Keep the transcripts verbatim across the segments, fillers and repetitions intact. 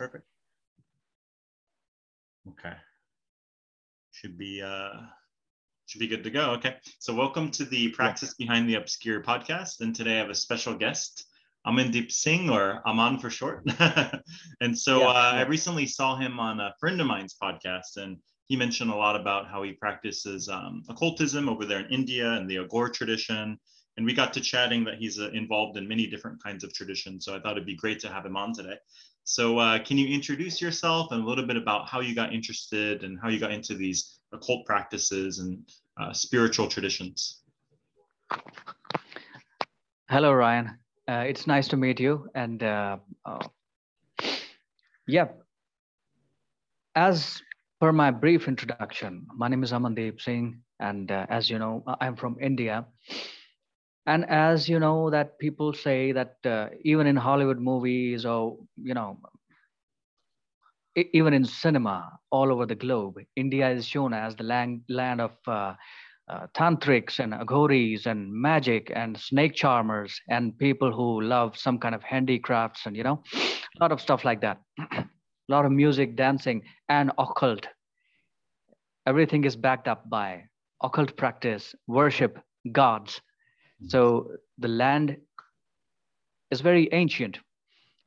perfect. Okay. Should be uh should be good to go. Okay. So welcome to the Praxis yeah. Behind the Obscure podcast. And today I have a special guest, Amandeep Singh, or Aman for short. and so yeah, uh, yeah. I recently saw him on a friend of mine's podcast, and he mentioned a lot about how he practices um, occultism over there in India and the Agor tradition. And we got to chatting that he's uh, involved in many different kinds of traditions. So I thought it'd be great to have him on today. So uh, can you introduce yourself and a little bit about how you got interested and how you got into these occult practices and uh, spiritual traditions? Hello, Ryan. Uh, it's nice to meet you. And uh, uh, yeah, as per my brief introduction, my name is Amandeep Singh. And uh, as you know, I'm from India. And as you know, that people say that uh, even in Hollywood movies or, you know, even in cinema all over the globe, India is shown as the land, land of uh, uh, tantrics and agoris and magic and snake charmers and people who love some kind of handicrafts and, you know, a lot of stuff like that. A lot of music, dancing, and occult. Everything is backed up by occult practice, worship, gods. So the land is very ancient,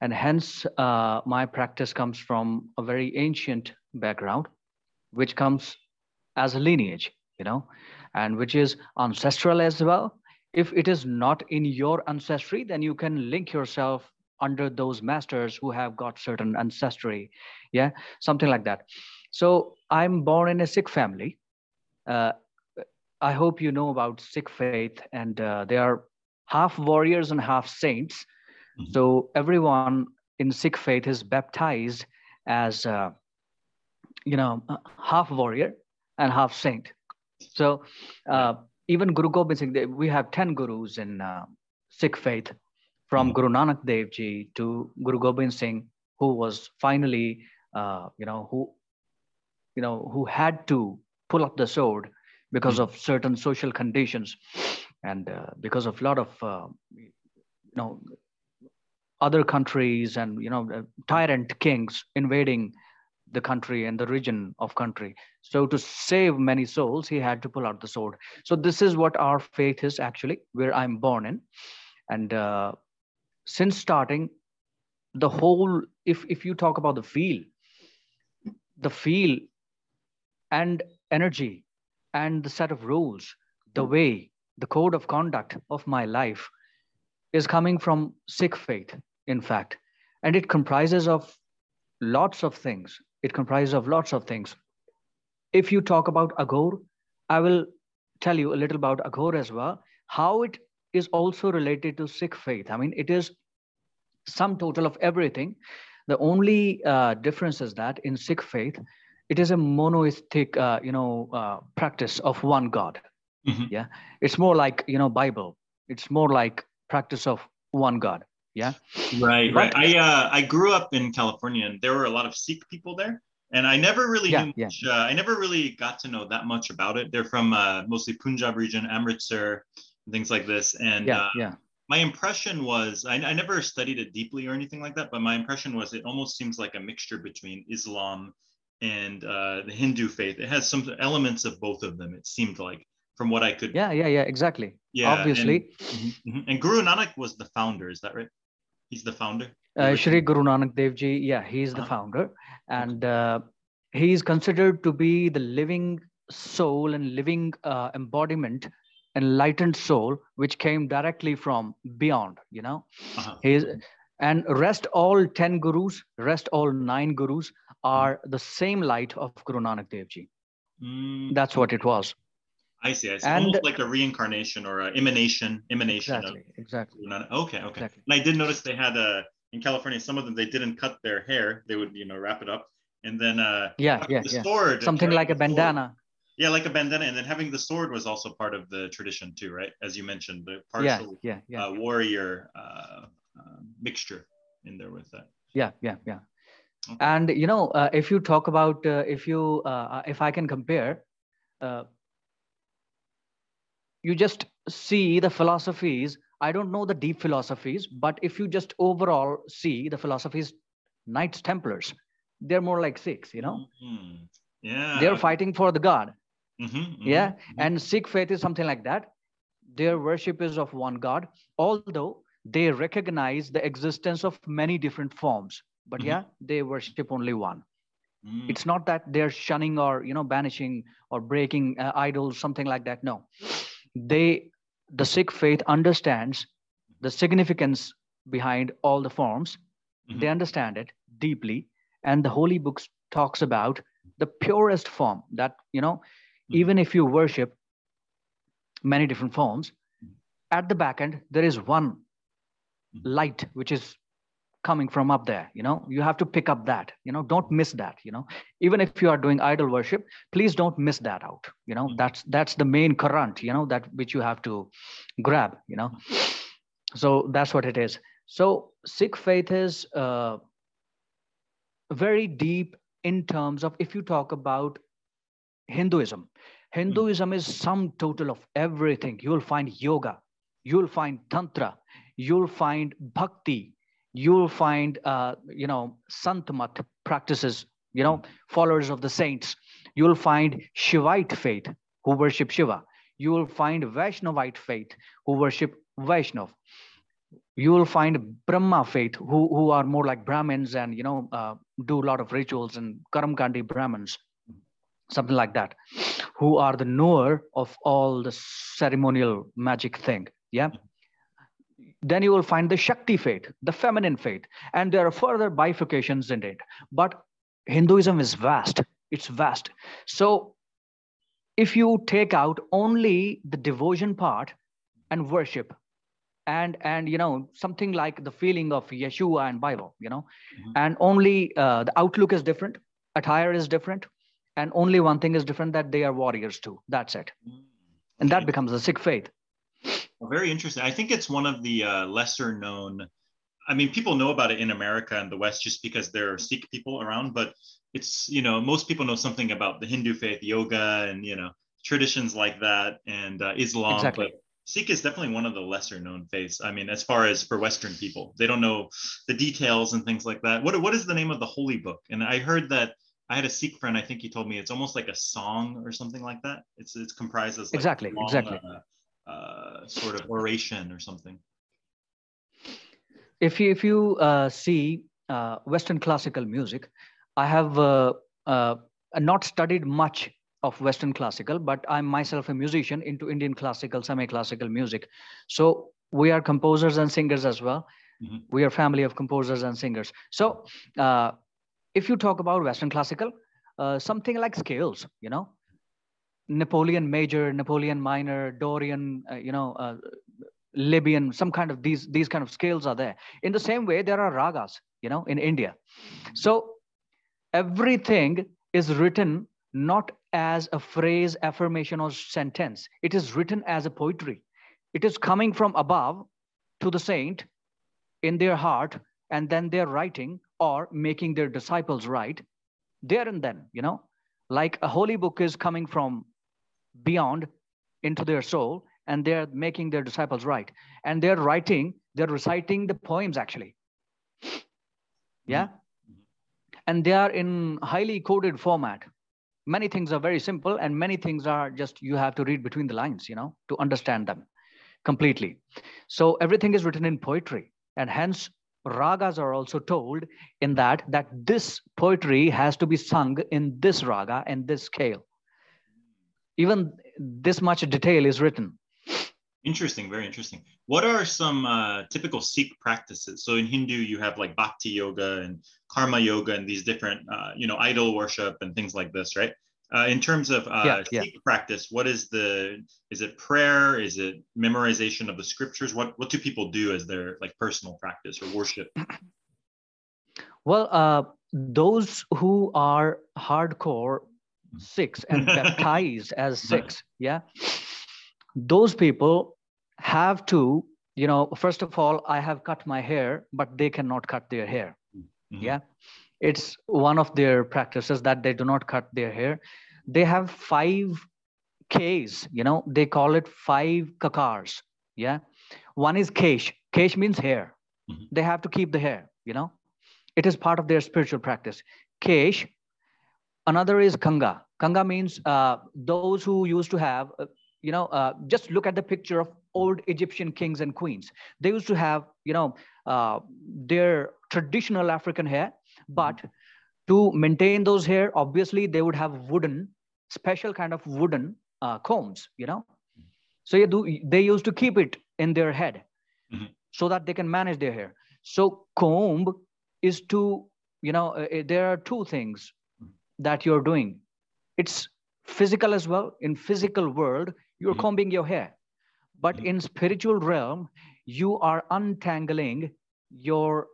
and hence uh, my practice comes from a very ancient background, which comes as a lineage, you know, and which is ancestral as well. If it is not in your ancestry, then you can link yourself under those masters who have got certain ancestry, yeah, something like that. So I'm born in a Sikh family. Uh, I hope you know about Sikh faith, and uh, they are half warriors and half saints. Mm-hmm. So everyone in Sikh faith is baptized as, uh, you know, half warrior and half saint. So uh, even Guru Gobind Singh, we have ten gurus in uh, Sikh faith, from mm-hmm. Guru Nanak Dev Ji to Guru Gobind Singh, who was finally, uh, you know, who, you know, who had to pull up the sword because of certain social conditions, and uh, because of a lot of, uh, you know, other countries and, you know, tyrant kings invading the country and the region of country. So to save many souls, he had to pull out the sword. So this is what our faith is actually, where I'm born in. And uh, since starting, the whole, if, if you talk about the feel, the feel and energy, and the set of rules, the way, the code of conduct of my life is coming from Sikh faith, in fact. And it comprises of lots of things. It comprises of lots of things. If you talk about Agor, I will tell you a little about Agor as well, how it is also related to Sikh faith. I mean, it is sum total of everything. The only uh, difference is that in Sikh faith, it is a monotheistic, uh, you know, uh, practice of one God. Mm-hmm. Yeah, it's more like, you know, Bible. It's more like practice of one God. Yeah, right, right. But, I uh, I grew up in California, and there were a lot of Sikh people there, and I never really yeah, knew much, yeah. uh, I never really got to know that much about it. They're from uh, mostly Punjab region, Amritsar, things like this, and yeah, uh, yeah. My impression was, I, I never studied it deeply or anything like that, but my impression was it almost seems like a mixture between Islam and uh, the Hindu faith. It has some elements of both of them, it seemed like, from what I could. Yeah, yeah, yeah, exactly. Yeah, obviously. And, and Guru Nanak was the founder, is that right? He's the founder? Uh, Shri Guru Nanak Dev Ji, yeah, he's the uh-huh. founder. And uh, he is considered to be the living soul and living uh, embodiment, enlightened soul, which came directly from beyond, you know. Uh-huh. He is, and rest all ten gurus, rest all nine gurus, are the same light of Guru Nanak Dev Ji. Mm. That's what it was. I see. I see. And almost like a reincarnation or an emanation, emanation. Exactly. Of exactly. Guru Nanak. Okay. Okay. Exactly. And I did notice they had a in California. Some of them they didn't cut their hair. They would you know wrap it up and then uh, yeah yeah, the yeah. sword, something like a bandana. Sword. Yeah, like a bandana, and then having the sword was also part of the tradition too, right? As you mentioned, the partial yeah, yeah, yeah. Uh, warrior uh, uh, mixture in there with that. Yeah. Yeah. Yeah. Okay. And, you know, uh, if you talk about, uh, if you, uh, if I can compare, uh, you just see the philosophies. I don't know the deep philosophies, but if you just overall see the philosophies Knights Templars. They're more like Sikhs, you know. Mm-hmm. Yeah. They're fighting for the God. Mm-hmm, mm-hmm, yeah. Mm-hmm. And Sikh faith is something like that. Their worship is of one God, although they recognize the existence of many different forms. But mm-hmm. yeah, they worship only one. Mm. It's not that they're shunning or, you know, banishing or breaking uh, idols, something like that. No, they, the Sikh faith understands the significance behind all the forms. Mm-hmm. They understand it deeply. And the holy books talks about the purest form that, you know, mm-hmm. even if you worship many different forms, at the back end, there is one light, which is coming from up there, you know, you have to pick up that, you know, don't miss that, you know, even if you are doing idol worship, please don't miss that out, you know, that's, that's the main current, you know, that which you have to grab, you know, so that's what it is. So Sikh faith is uh, very deep in terms of, if you talk about Hinduism, Hinduism is sum total of everything. You will find yoga, you will find tantra, you will find bhakti, you will find, uh, you know, santamat practices, you know, followers of the saints. You will find Shivite faith who worship Shiva. You will find Vaishnavite faith who worship Vaishnav. You will find Brahma faith who, who are more like Brahmins and, you know, uh, do a lot of rituals and Karamkandi Brahmins, something like that, who are the knower of all the ceremonial magic thing. Yeah. Then you will find the Shakti faith, the feminine faith, and there are further bifurcations in it. But Hinduism is vast. It's vast. So if you take out only the devotion part and worship and, and you know, something like the feeling of Yeshua and Bible, you know, mm-hmm. and only uh, the outlook is different, attire is different, and only one thing is different, that they are warriors too. That's it. Mm-hmm. And that becomes the Sikh faith. Very interesting. I think it's one of the uh, lesser known, I mean, people know about it in America and the West just because there are Sikh people around, but it's, you know, most people know something about the Hindu faith, yoga, and, you know, traditions like that, and uh, Islam. Exactly. But Sikh is definitely one of the lesser known faiths. I mean, as far as for Western people, they don't know the details and things like that. What What is the name of the holy book? And I heard that, I had a Sikh friend, I think he told me it's almost like a song or something like that. It's, it's comprised as like exactly, long, exactly. Uh, Uh, sort of oration or something. If you, if you uh, see uh, Western classical music, I have uh, uh, not studied much of Western classical, but I'm myself a musician into Indian classical, semi-classical music. So we are composers and singers as well. Mm-hmm. We are family of composers and singers. So uh, if you talk about Western classical, uh, something like scales, you know, Napoleon Major, Napoleon Minor, Dorian, uh, you know, uh, Libyan, some kind of these, these kind of scales are there. In the same way, there are ragas, you know, in India. So everything is written not as a phrase, affirmation, or sentence. It is written as a poetry. It is coming from above to the saint in their heart, and then they're writing or making their disciples write there and then, you know, like a holy book is coming from beyond into their soul, and they're making their disciples write. And they're writing, they're reciting the poems actually. Yeah. And they are in highly coded format. Many things are very simple, and many things are just, you have to read between the lines, you know, to understand them completely. So everything is written in poetry, and hence ragas are also told in that, that this poetry has to be sung in this raga and this scale. Even this much detail is written. Interesting, very interesting. What are some uh, typical Sikh practices? So in Hindu, you have like bhakti yoga and karma yoga and these different, uh, you know, idol worship and things like this, right? Uh, in terms of uh, yeah, yeah. Sikh practice, what is the, is it prayer? Is it memorization of the scriptures? What what do people do as their like personal practice or worship? Well, uh, those who are hardcore Sikhs and baptized as Sikhs, yeah, those people have to, you know, first of all, I have cut my hair, but they cannot cut their hair, mm-hmm. yeah. It's one of their practices that they do not cut their hair. They have five Ks, you know, they call it five kakars. Yeah. One is kesh. Kesh means hair. Mm-hmm. They have to keep the hair, you know. It is part of their spiritual practice. Kesh, another is Kanga. Kanga means uh, those who used to have, uh, you know, uh, just look at the picture of old Egyptian kings and queens. They used to have, you know, uh, their traditional African hair, but to maintain those hair, obviously they would have wooden, special kind of wooden uh, combs, you know. So you do, they used to keep it in their head mm-hmm. so that they can manage their hair. So comb is to, you know, uh, there are two things that you're doing. It's physical as well. In physical world, you're mm-hmm. combing your hair. But mm-hmm. in spiritual realm, you are untangling your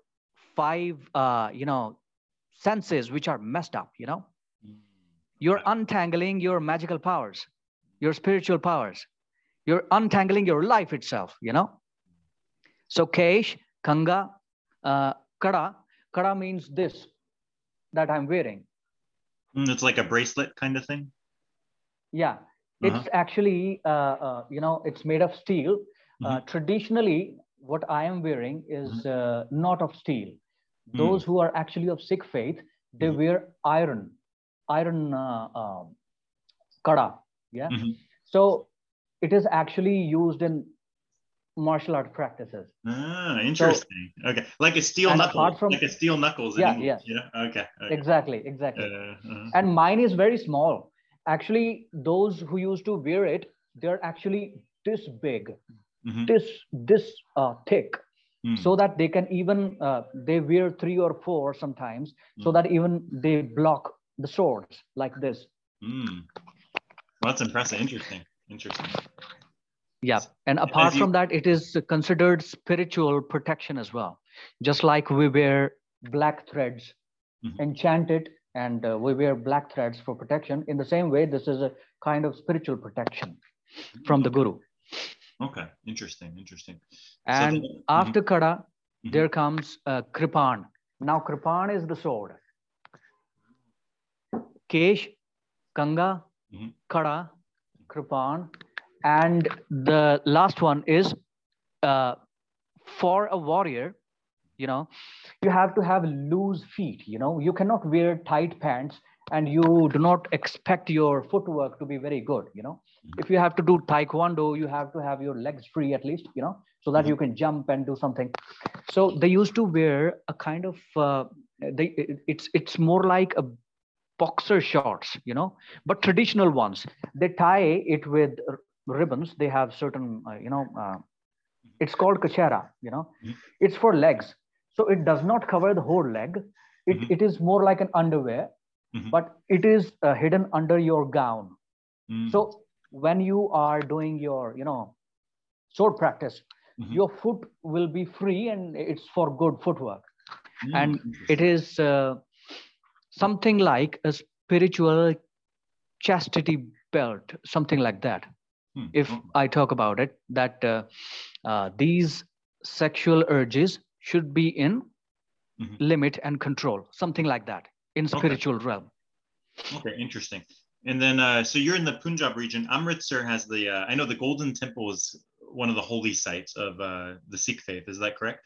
five, uh, you know, senses which are messed up, you know. You're untangling your magical powers, your spiritual powers. You're untangling your life itself, you know. So Kesh, Kanga, uh, Kada. Kada means this that I'm wearing. It's like a bracelet kind of thing? Yeah. Uh-huh. It's actually, uh, uh, you know, it's made of steel. Mm-hmm. uh, traditionally, what I am wearing is mm-hmm. uh, not of steel. Those mm-hmm. who are actually of Sikh faith, they mm-hmm. wear iron, iron uh, uh, kada. Yeah. Mm-hmm. So it is actually used in martial art practices. Ah, interesting. So, okay, like a steel knuckle, from, like a steel knuckles. Yeah, yeah. yeah? Okay, okay. Exactly, exactly. Uh, uh-huh. And mine is very small. Actually, those who used to wear it, they're actually this big, mm-hmm. this this uh, thick, mm. so that they can even uh, they wear three or four sometimes, mm. so that even they block the swords like this. Mm. Well, that's impressive. Interesting. Interesting. Yeah. And apart you, from that, it is considered spiritual protection as well. Just like we wear black threads, mm-hmm. enchanted, and uh, we wear black threads for protection. In the same way, this is a kind of spiritual protection from the Guru. Okay. Interesting. Interesting. And so then, after mm-hmm. Kada, mm-hmm. there comes uh, Kripan. Now, Kripan is the sword. Kesh, Kanga, mm-hmm. Kada, Kripan. And the last one is uh, for a warrior, you know, you have to have loose feet, you know, you cannot wear tight pants and you do not expect your footwork to be very good, you know. Mm-hmm. If you have to do taekwondo, you have to have your legs free at least, you know, so that mm-hmm. you can jump and do something. So they used to wear a kind of, uh, they, it's, it's more like a boxer shorts, you know, but traditional ones. They tie it with ribbons. They have certain uh, you know uh, it's called kachera, you know. Mm-hmm. It's for legs, so it does not cover the whole leg. It, mm-hmm. it is more like an underwear, mm-hmm. but it is uh, hidden under your gown. Mm-hmm. So when you are doing your, you know, sword practice, mm-hmm. your foot will be free and it's for good footwork. Mm-hmm. And it is uh, something like a spiritual chastity belt, something like that. If I talk about it, that uh, uh, these sexual urges should be in mm-hmm. limit and control, something like that in spiritual okay. realm. Okay, interesting. And then, uh, so you're in the Punjab region. Amritsar has the, uh, I know the Golden Temple is one of the holy sites of uh, the Sikh faith. Is that correct?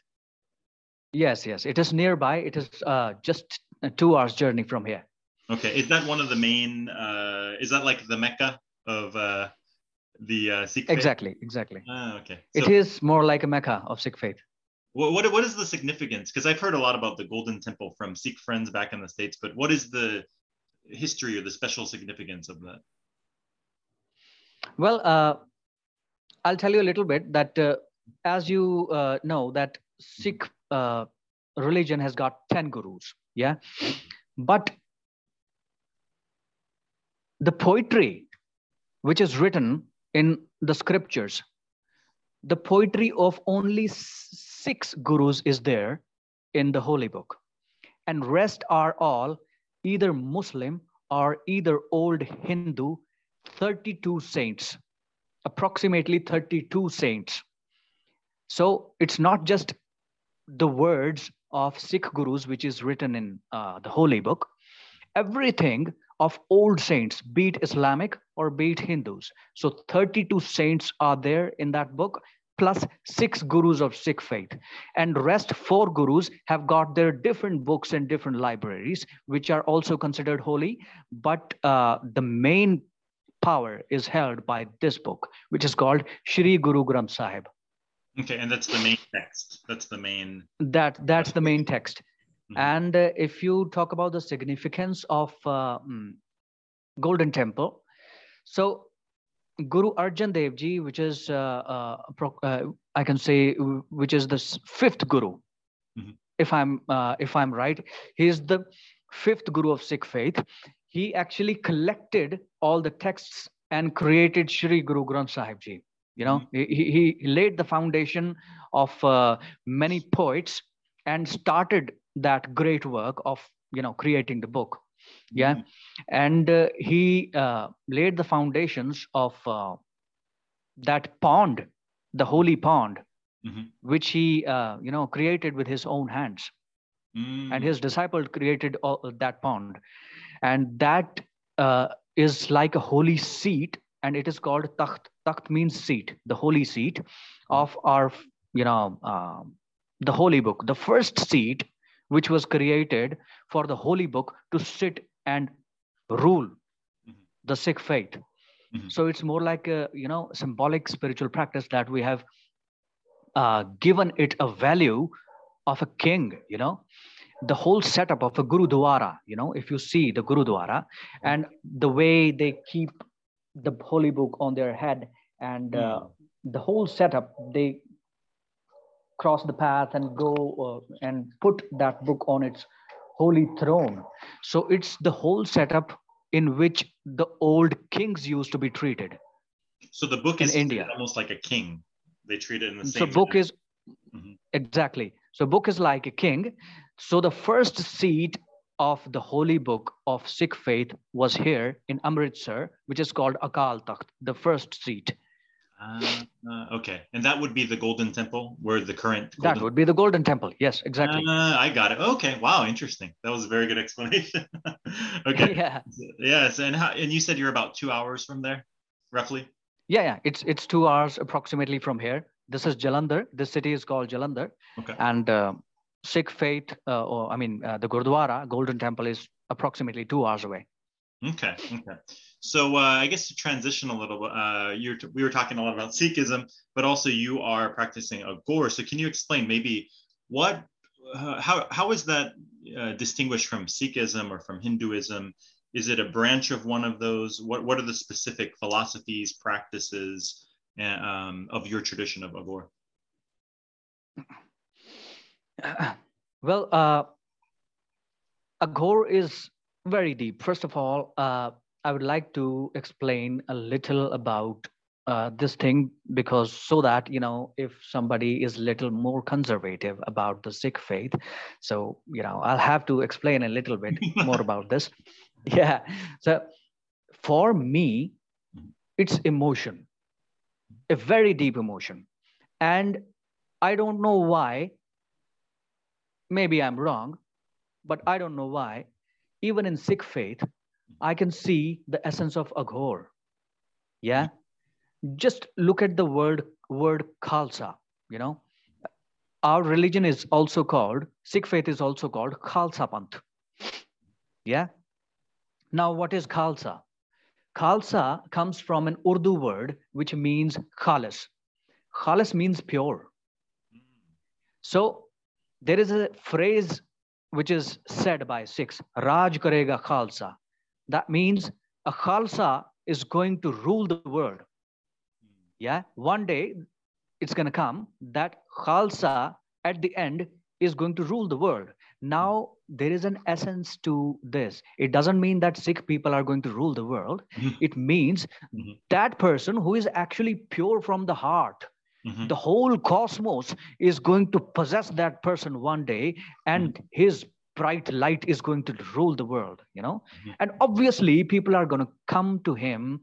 Yes, yes. It is nearby. It is uh, just a two hours journey from here. Okay. Is that one of the main, uh, is that like the Mecca of... Uh, the uh, Sikh faith? Exactly, exactly. Ah, okay. So, it is more like a Mecca of Sikh faith. What what, what is the significance? Because I've heard a lot about the Golden Temple from Sikh friends back in the States, but what is the history or the special significance of that? Well, uh, I'll tell you a little bit that uh, as you uh, know that Sikh uh, religion has got ten gurus, yeah? But the poetry which is written in the scriptures, the poetry of only six gurus is there in the holy book. And rest are all either Muslim or either old Hindu, thirty-two saints, approximately thirty-two saints. So it's not just the words of Sikh gurus, which is written in uh, the holy book. Everything of old saints, be it Islamic or be it Hindus. So thirty-two saints are there in that book. plus six gurus of Sikh faith. And rest four gurus have got their different books and different libraries, which are also considered holy. But uh, the main power is held by this book, which is called Shri Guru Granth Sahib. Okay, and that's the main text. That's the main... That, that's the main text. Mm-hmm. And uh, if you talk about the significance of uh, Golden Temple, so Guru Arjan Dev Ji, which is, uh, uh, uh, I can say, which is the fifth Guru, mm-hmm. if I'm uh, if I'm right, he is the fifth Guru of Sikh faith. He actually collected all the texts and created Shri Guru Granth Sahib Ji. You know, mm-hmm. he, he laid the foundation of uh, many poets and started that great work of, you know, creating the book. Yeah. Mm-hmm. And uh, he uh, laid the foundations of uh, that pond, the holy pond, mm-hmm. which he, uh, you know, created with his own hands. Mm-hmm. And his disciple created all that pond. And that uh, is like a holy seat. And it is called Takht. Takht means seat, the holy seat of our, you know, uh, the holy book, the first seat which was created for the holy book to sit and rule mm-hmm. the Sikh faith. Mm-hmm. So it's more like a, you know, symbolic spiritual practice that we have uh, given it a value of a king, you know, the whole setup of a Gurudwara, you know, if you see the Gurudwara and the way they keep the holy book on their head and uh, the whole setup, they cross the path and go uh, and put that book on its holy throne. So it's the whole setup in which the old kings used to be treated. So the book is in India almost like a king. They treat it in the same. So book is mm-hmm. exactly. So book is like a king. So the first seat of the holy book of Sikh faith was here in Amritsar, which is called Akal Takht, the first seat. Uh, uh, okay, and that would be the Golden Temple, where the current... Golden that would be the Golden Temple, yes, exactly. Uh, I got it. Okay, wow, interesting. That was a very good explanation. Okay. Yeah. Yes, and how, and you said you're about two hours from there, roughly? Yeah, yeah, it's, it's two hours approximately from here. This is Jalandhar. This city is called Jalandhar. Okay. And uh, Sikh faith, uh, or I mean, uh, the Gurdwara, Golden Temple is approximately two hours away. Okay. Okay. So uh, I guess to transition a little bit, uh, you're t- we were talking a lot about Sikhism, but also you are practicing a Gaur. So can you explain maybe what, uh, how how is that uh, distinguished from Sikhism or from Hinduism? Is it a branch of one of those? What what are the specific philosophies, practices um, of your tradition of Gaur? Well, uh, Gaur is very deep. First of all, uh, I would like to explain a little about uh, this thing, because so that, you know, if somebody is a little more conservative about the Sikh faith, so, you know, I'll have to explain a little bit more about this. Yeah. So for me, it's emotion, a very deep emotion. And I don't know why, maybe I'm wrong, but I don't know why, even in Sikh faith, I can see the essence of Gaur. Yeah. Just look at the word, word Khalsa, you know, our religion is also called, Sikh faith is also called Khalsa Panth. Yeah. Now, what is Khalsa? Khalsa comes from an Urdu word, which means Khalis. Khalis means pure. So there is a phrase which is said by Sikhs, Raj Karega Khalsa. That means a Khalsa is going to rule the world. Yeah, one day it's going to come that Khalsa at the end is going to rule the world. Now there is an essence to this. It doesn't mean that Sikh people are going to rule the world. It means mm-hmm. that person who is actually pure from the heart, mm-hmm. the whole cosmos is going to possess that person one day, and mm-hmm. his bright light is going to rule the world, you know. Mm-hmm. And obviously, people are going to come to him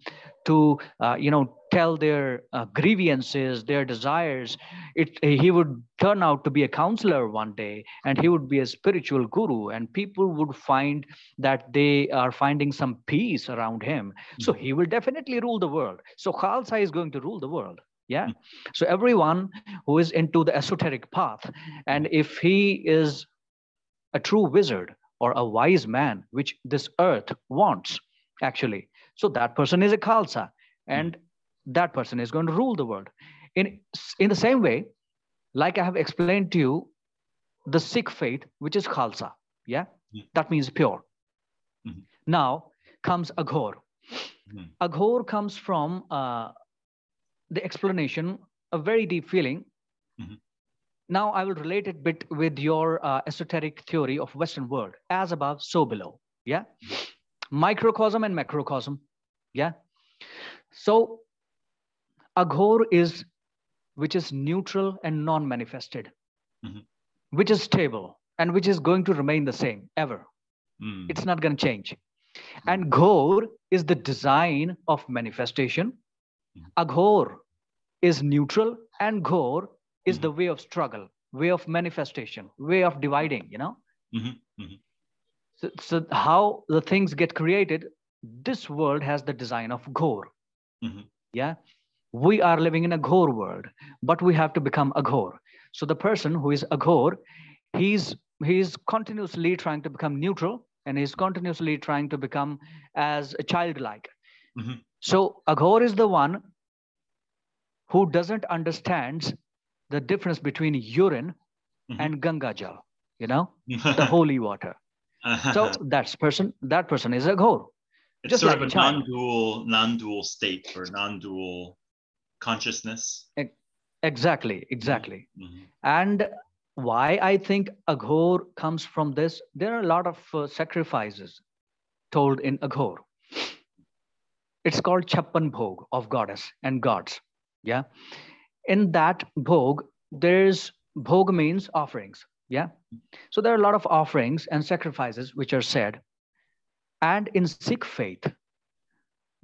to, uh, you know, tell their uh, grievances, their desires. It, he would turn out to be a counselor one day, and he would be a spiritual guru, and people would find that they are finding some peace around him. Mm-hmm. So he will definitely rule the world. So Khalsa is going to rule the world. Yeah. So everyone who is into the esoteric path, and if he is a true wizard or a wise man, which this earth wants, actually, so that person is a Khalsa, and that person is going to rule the world. In, in the same way, like I have explained to you, the Sikh faith, which is Khalsa, yeah, yeah. that means pure. Mm-hmm. Now comes Aghor. Mm-hmm. Aghor comes from uh, the explanation, a very deep feeling. Mm-hmm. Now I will relate it bit with your uh, esoteric theory of Western world, as above, so below, yeah? Mm-hmm. Microcosm and macrocosm, yeah? So Aghor is, which is neutral and non-manifested, mm-hmm. which is stable and which is going to remain the same ever. Mm. It's not going to change. Mm. And Ghor is the design of manifestation. Mm. Aghor is neutral and Ghor is mm. the way of struggle, way of manifestation, way of dividing, you know. Mm-hmm. Mm-hmm. So, so how the things get created, this world has the design of Ghor. Mm-hmm. Yeah. We are living in a Ghor world, but we have to become Aghor. So the person who is Aghor, he's he's continuously trying to become neutral, and he's continuously trying to become as a childlike. Mm-hmm. So Aghor is the one who doesn't understand the difference between urine mm-hmm. and Ganga Jal, you know, the holy water. So that's person. That person is Aghor. It's just sort like of a child. non-dual, non-dual state or non-dual consciousness. It, Exactly, exactly. Mm-hmm. And why I think Aghor comes from this, there are a lot of uh, sacrifices told in Aghor. It's called Chappan Bhog of goddess and gods. Yeah. In that Bhog, there's Bhog means offerings. Yeah. So there are a lot of offerings and sacrifices which are said. And in Sikh faith,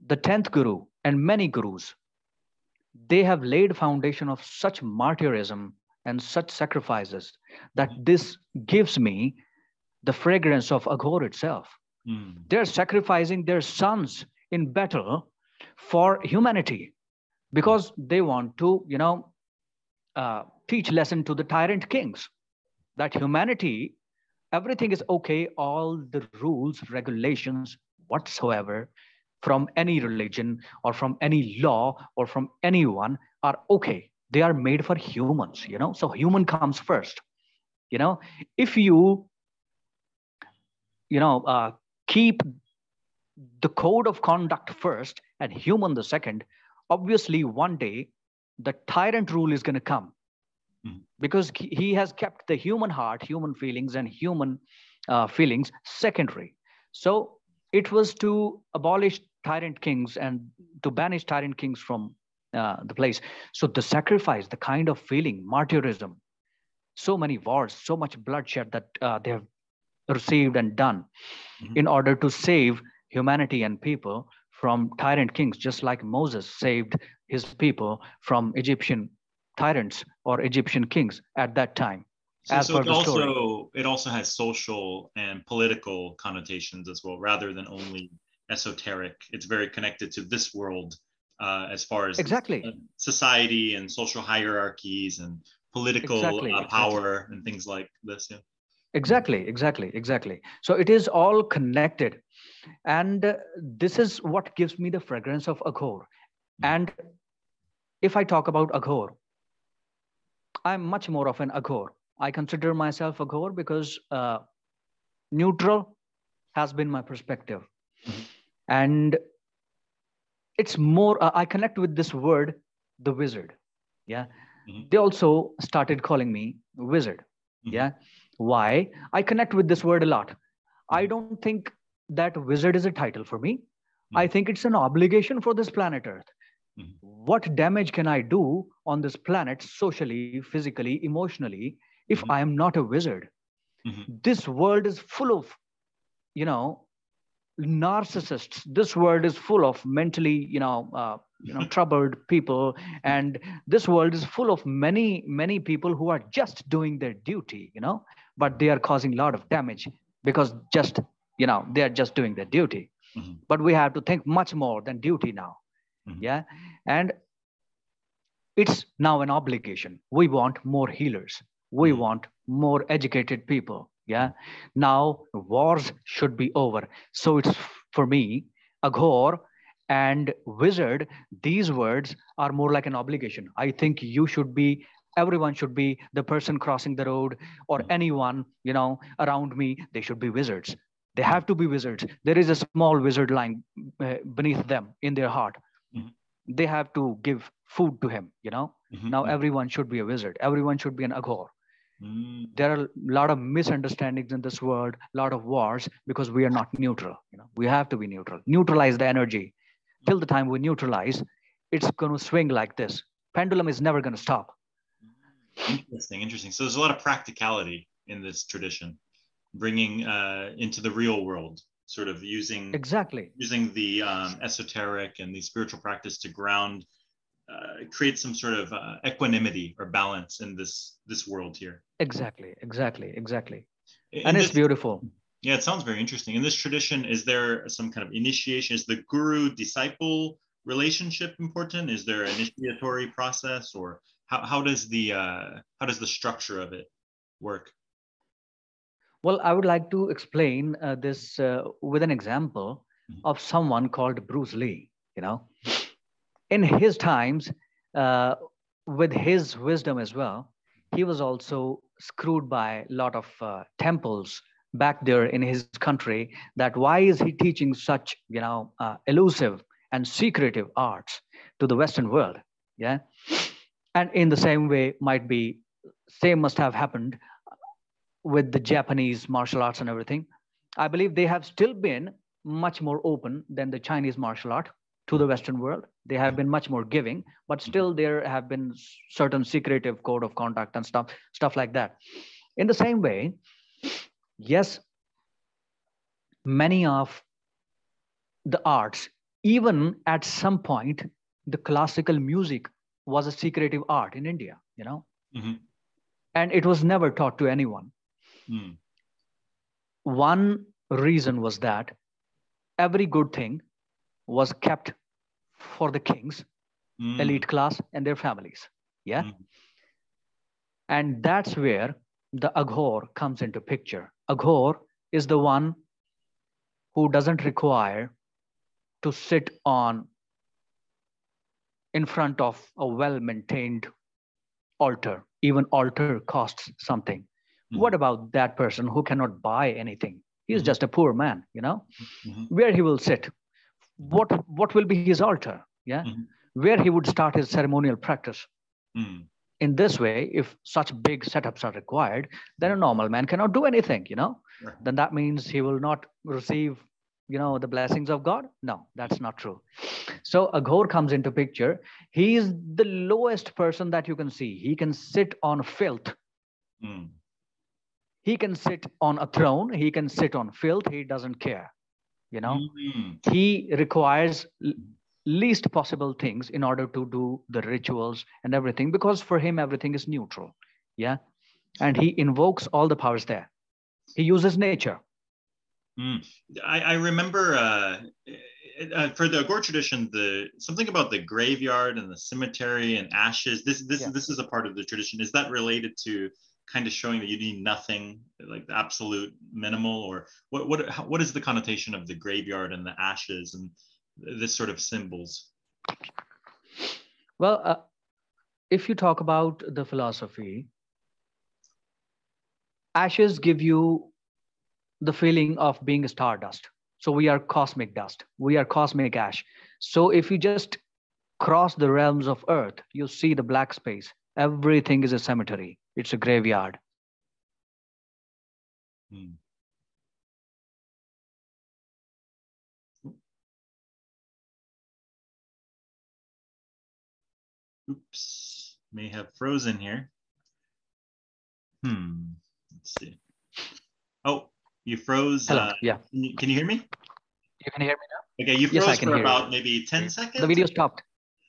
the tenth Guru and many Gurus, they have laid foundation of such martyrism and such sacrifices that this gives me the fragrance of Aghor itself. Mm. They're sacrificing their sons in battle for humanity because they want to, you know, uh, teach lesson to the tyrant kings that humanity, everything is okay, all the rules, regulations, whatsoever, from any religion or from any law or from anyone are okay. They are made for humans, you know, so human comes first, you know, if you, you know, uh, keep the code of conduct first and human the second, obviously one day the tyrant rule is going to come mm-hmm. because he has kept the human heart, human feelings and human uh, feelings secondary. So it was to abolish tyrant kings and to banish tyrant kings from uh, the place. So the sacrifice, the kind of feeling, martyrism, so many wars, so much bloodshed that uh, they have received and done mm-hmm. in order to save humanity and people from tyrant kings, just like Moses saved his people from Egyptian tyrants or Egyptian kings at that time. So, so it, also, it also has social and political connotations as well, rather than only esoteric. It's very connected to this world uh, as far as exactly. society and social hierarchies and political exactly. uh, power exactly. and things like this. Yeah. Exactly, exactly, exactly. So it is all connected. And uh, this is what gives me the fragrance of Aghor. Mm-hmm. And if I talk about Aghor, I'm much more of an Aghor. I consider myself Aghor because uh, neutral has been my perspective. Mm-hmm. And it's more, uh, I connect with this word, the wizard. Yeah. Mm-hmm. They also started calling me wizard. Mm-hmm. Yeah. Why? I connect with this word a lot. Mm-hmm. I don't think that wizard is a title for me. Mm-hmm. I think it's an obligation for this planet Earth. Mm-hmm. What damage can I do on this planet socially, physically, emotionally, if mm-hmm. I am not a wizard? Mm-hmm. This world is full of, you know, narcissists. This world is full of mentally, you know, uh, you know, troubled people. And this world is full of many, many people who are just doing their duty, you know, but they are causing a lot of damage because just, you know, they are just doing their duty. Mm-hmm. But we have to think much more than duty now. Mm-hmm. Yeah. And It's now an obligation. We want more healers. We want more educated people. Yeah. Now wars should be over. So it's for me, Aghore and wizard, these words are more like an obligation. I think you should be, everyone should be, the person crossing the road or anyone, you know, around me, they should be wizards. They have to be wizards. There is a small wizard lying uh, beneath them in their heart. Mm-hmm. They have to give food to him, you know. Mm-hmm. Now everyone should be a wizard. Everyone should be an Aghore. Mm. There are a lot of misunderstandings in this world, a lot of wars, because we are not neutral. You know, we have to be neutral. Neutralize the energy. Till the time we neutralize, it's going to swing like this. Pendulum is never going to stop. Interesting, interesting. So there's a lot of practicality in this tradition, bringing uh, into the real world, sort of using exactly using the um, esoteric and the spiritual practice to ground, uh, create some sort of uh, equanimity or balance in this this world here. Exactly, exactly, exactly. And, and it's this, beautiful. Yeah, it sounds very interesting. In this tradition, is there some kind of initiation? Is the guru-disciple relationship important? Is there an initiatory process, or how, how does the uh, how does the structure of it work? Well, I would like to explain uh, this uh, with an example mm-hmm. of someone called Bruce Lee. You know, in his times, uh, with his wisdom as well, he was also screwed by a lot of uh, temples back there in his country, that why is he teaching such, you know, uh, elusive and secretive arts to the Western world? Yeah. And in the same way, might be, same must have happened with the Japanese martial arts and everything. I believe they have still been much more open than the Chinese martial art to the Western world. They have been much more giving, but still there have been certain secretive code of conduct and stuff, stuff like that. In the same way, yes, many of the arts, even at some point, the classical music was a secretive art in India, you know, mm-hmm. and it was never taught to anyone. Mm. One reason was that every good thing was kept for the kings, mm. elite class, and their families. Yeah. Mm. And that's where the Aghore comes into picture. Aghore is the one who doesn't require to sit on in front of a well-maintained altar. Even altar costs something. Mm-hmm. What about that person who cannot buy anything? He's mm-hmm. just a poor man, you know, mm-hmm. where he will sit. What, what will be his altar? Yeah. Mm-hmm. Where he would start his ceremonial practice. Mm-hmm. In this way, if such big setups are required, then a normal man cannot do anything, you know, right. Then that means he will not receive, you know, the blessings of God. No, that's not true. So Aghore comes into picture. He is the lowest person that you can see. He can sit on filth. Mm. He can sit on a throne. He can sit on filth. He doesn't care, you know, mm. He requires least possible things in order to do the rituals and everything, because for him, everything is neutral. Yeah. And he invokes all the powers there. He uses nature. Mm. I, I remember uh, uh, for the Aghore tradition, the something about the graveyard and the cemetery and ashes. This, this, yeah. this is a part of the tradition. Is that related to kind of showing that you need nothing, like the absolute minimal, or what, what, what is the connotation of the graveyard and the ashes and this sort of symbols? Well, uh, if you talk about the philosophy, ashes give you the feeling of being a stardust. So we are cosmic dust. We are cosmic ash. So if you just cross the realms of earth, you see the black space. Everything is a cemetery. It's a graveyard. Hmm. Oops, may have frozen here. Hmm, let's see. Oh, you froze. Hello. Uh, yeah. Can you, can you hear me? You can hear me now? Okay, you froze yes, for about you. maybe ten seconds? The video stopped.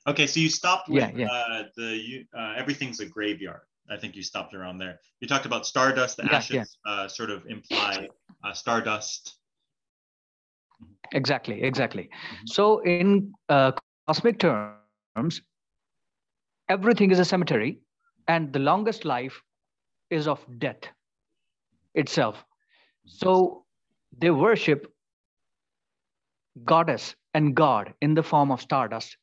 Okay, so you stopped with yeah, yeah. Uh, the, you, uh, everything's a graveyard. I think you stopped around there. You talked about stardust, the yeah, ashes yeah. Uh, sort of imply uh, stardust. Exactly, exactly. Mm-hmm. So in uh, cosmic terms, everything is a cemetery, and the longest life is of death itself. So they worship goddess and God in the form of stardust,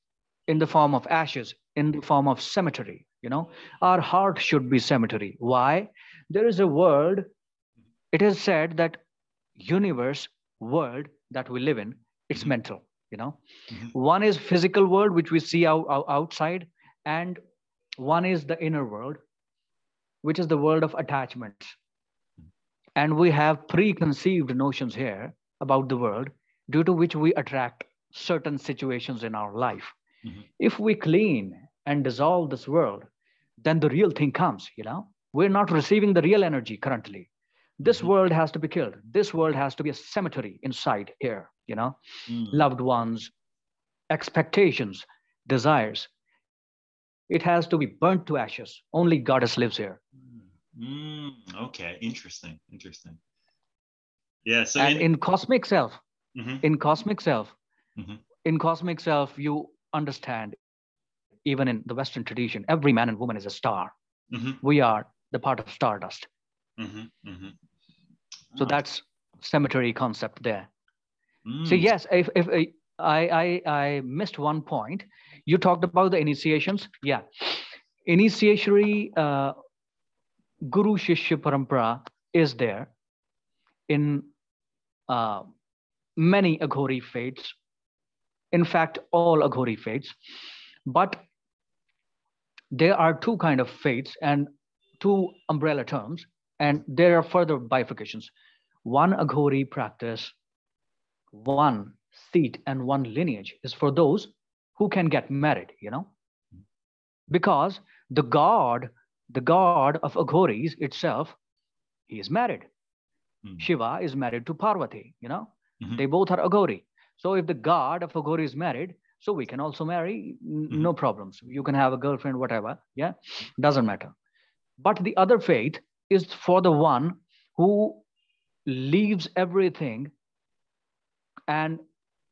in the form of ashes, in the form of cemetery. You know, our heart should be cemetery. Why? There is a world, it is said that universe, world that we live in, it's mental, you know. Mm-hmm. One is physical world, which we see out, out, outside, and one is the inner world, which is the world of attachments. And we have preconceived notions here about the world, due to which we attract certain situations in our life. Mm-hmm. If we clean and dissolve this world, then the real thing comes, you know. We're not receiving the real energy currently. This mm-hmm. world has to be killed. This world has to be a cemetery inside here, you know. Mm-hmm. Loved ones, expectations, desires. It has to be burnt to ashes. Only goddess lives here. Mm-hmm. Okay, interesting, interesting. Yeah, so and in, in cosmic self, mm-hmm. in cosmic self, mm-hmm. in cosmic self, you understand, even in the Western tradition, every man and woman is a star. Mm-hmm. We are the part of stardust. Mm-hmm. Mm-hmm. So oh. that's cemetery concept there. Mm. So yes, if, if, if I, I, I missed one point, you talked about the initiations. Yeah. Initiatory uh, Guru Shishya Parampara is there in uh, many Aghori faiths. In fact, all Aghori faiths. But there are two kind of faiths and two umbrella terms. And there are further bifurcations. One Aghori practice, one seat and one lineage is for those who can get married, you know, because the God, the God of Aghoris itself, he is married. Mm-hmm. Shiva is married to Parvati, you know, mm-hmm. they both are Aghori. So if the God of Aghori is married, so we can also marry, n- mm-hmm. no problems. You can have a girlfriend, whatever. Yeah, doesn't matter. But the other faith is for the one who leaves everything and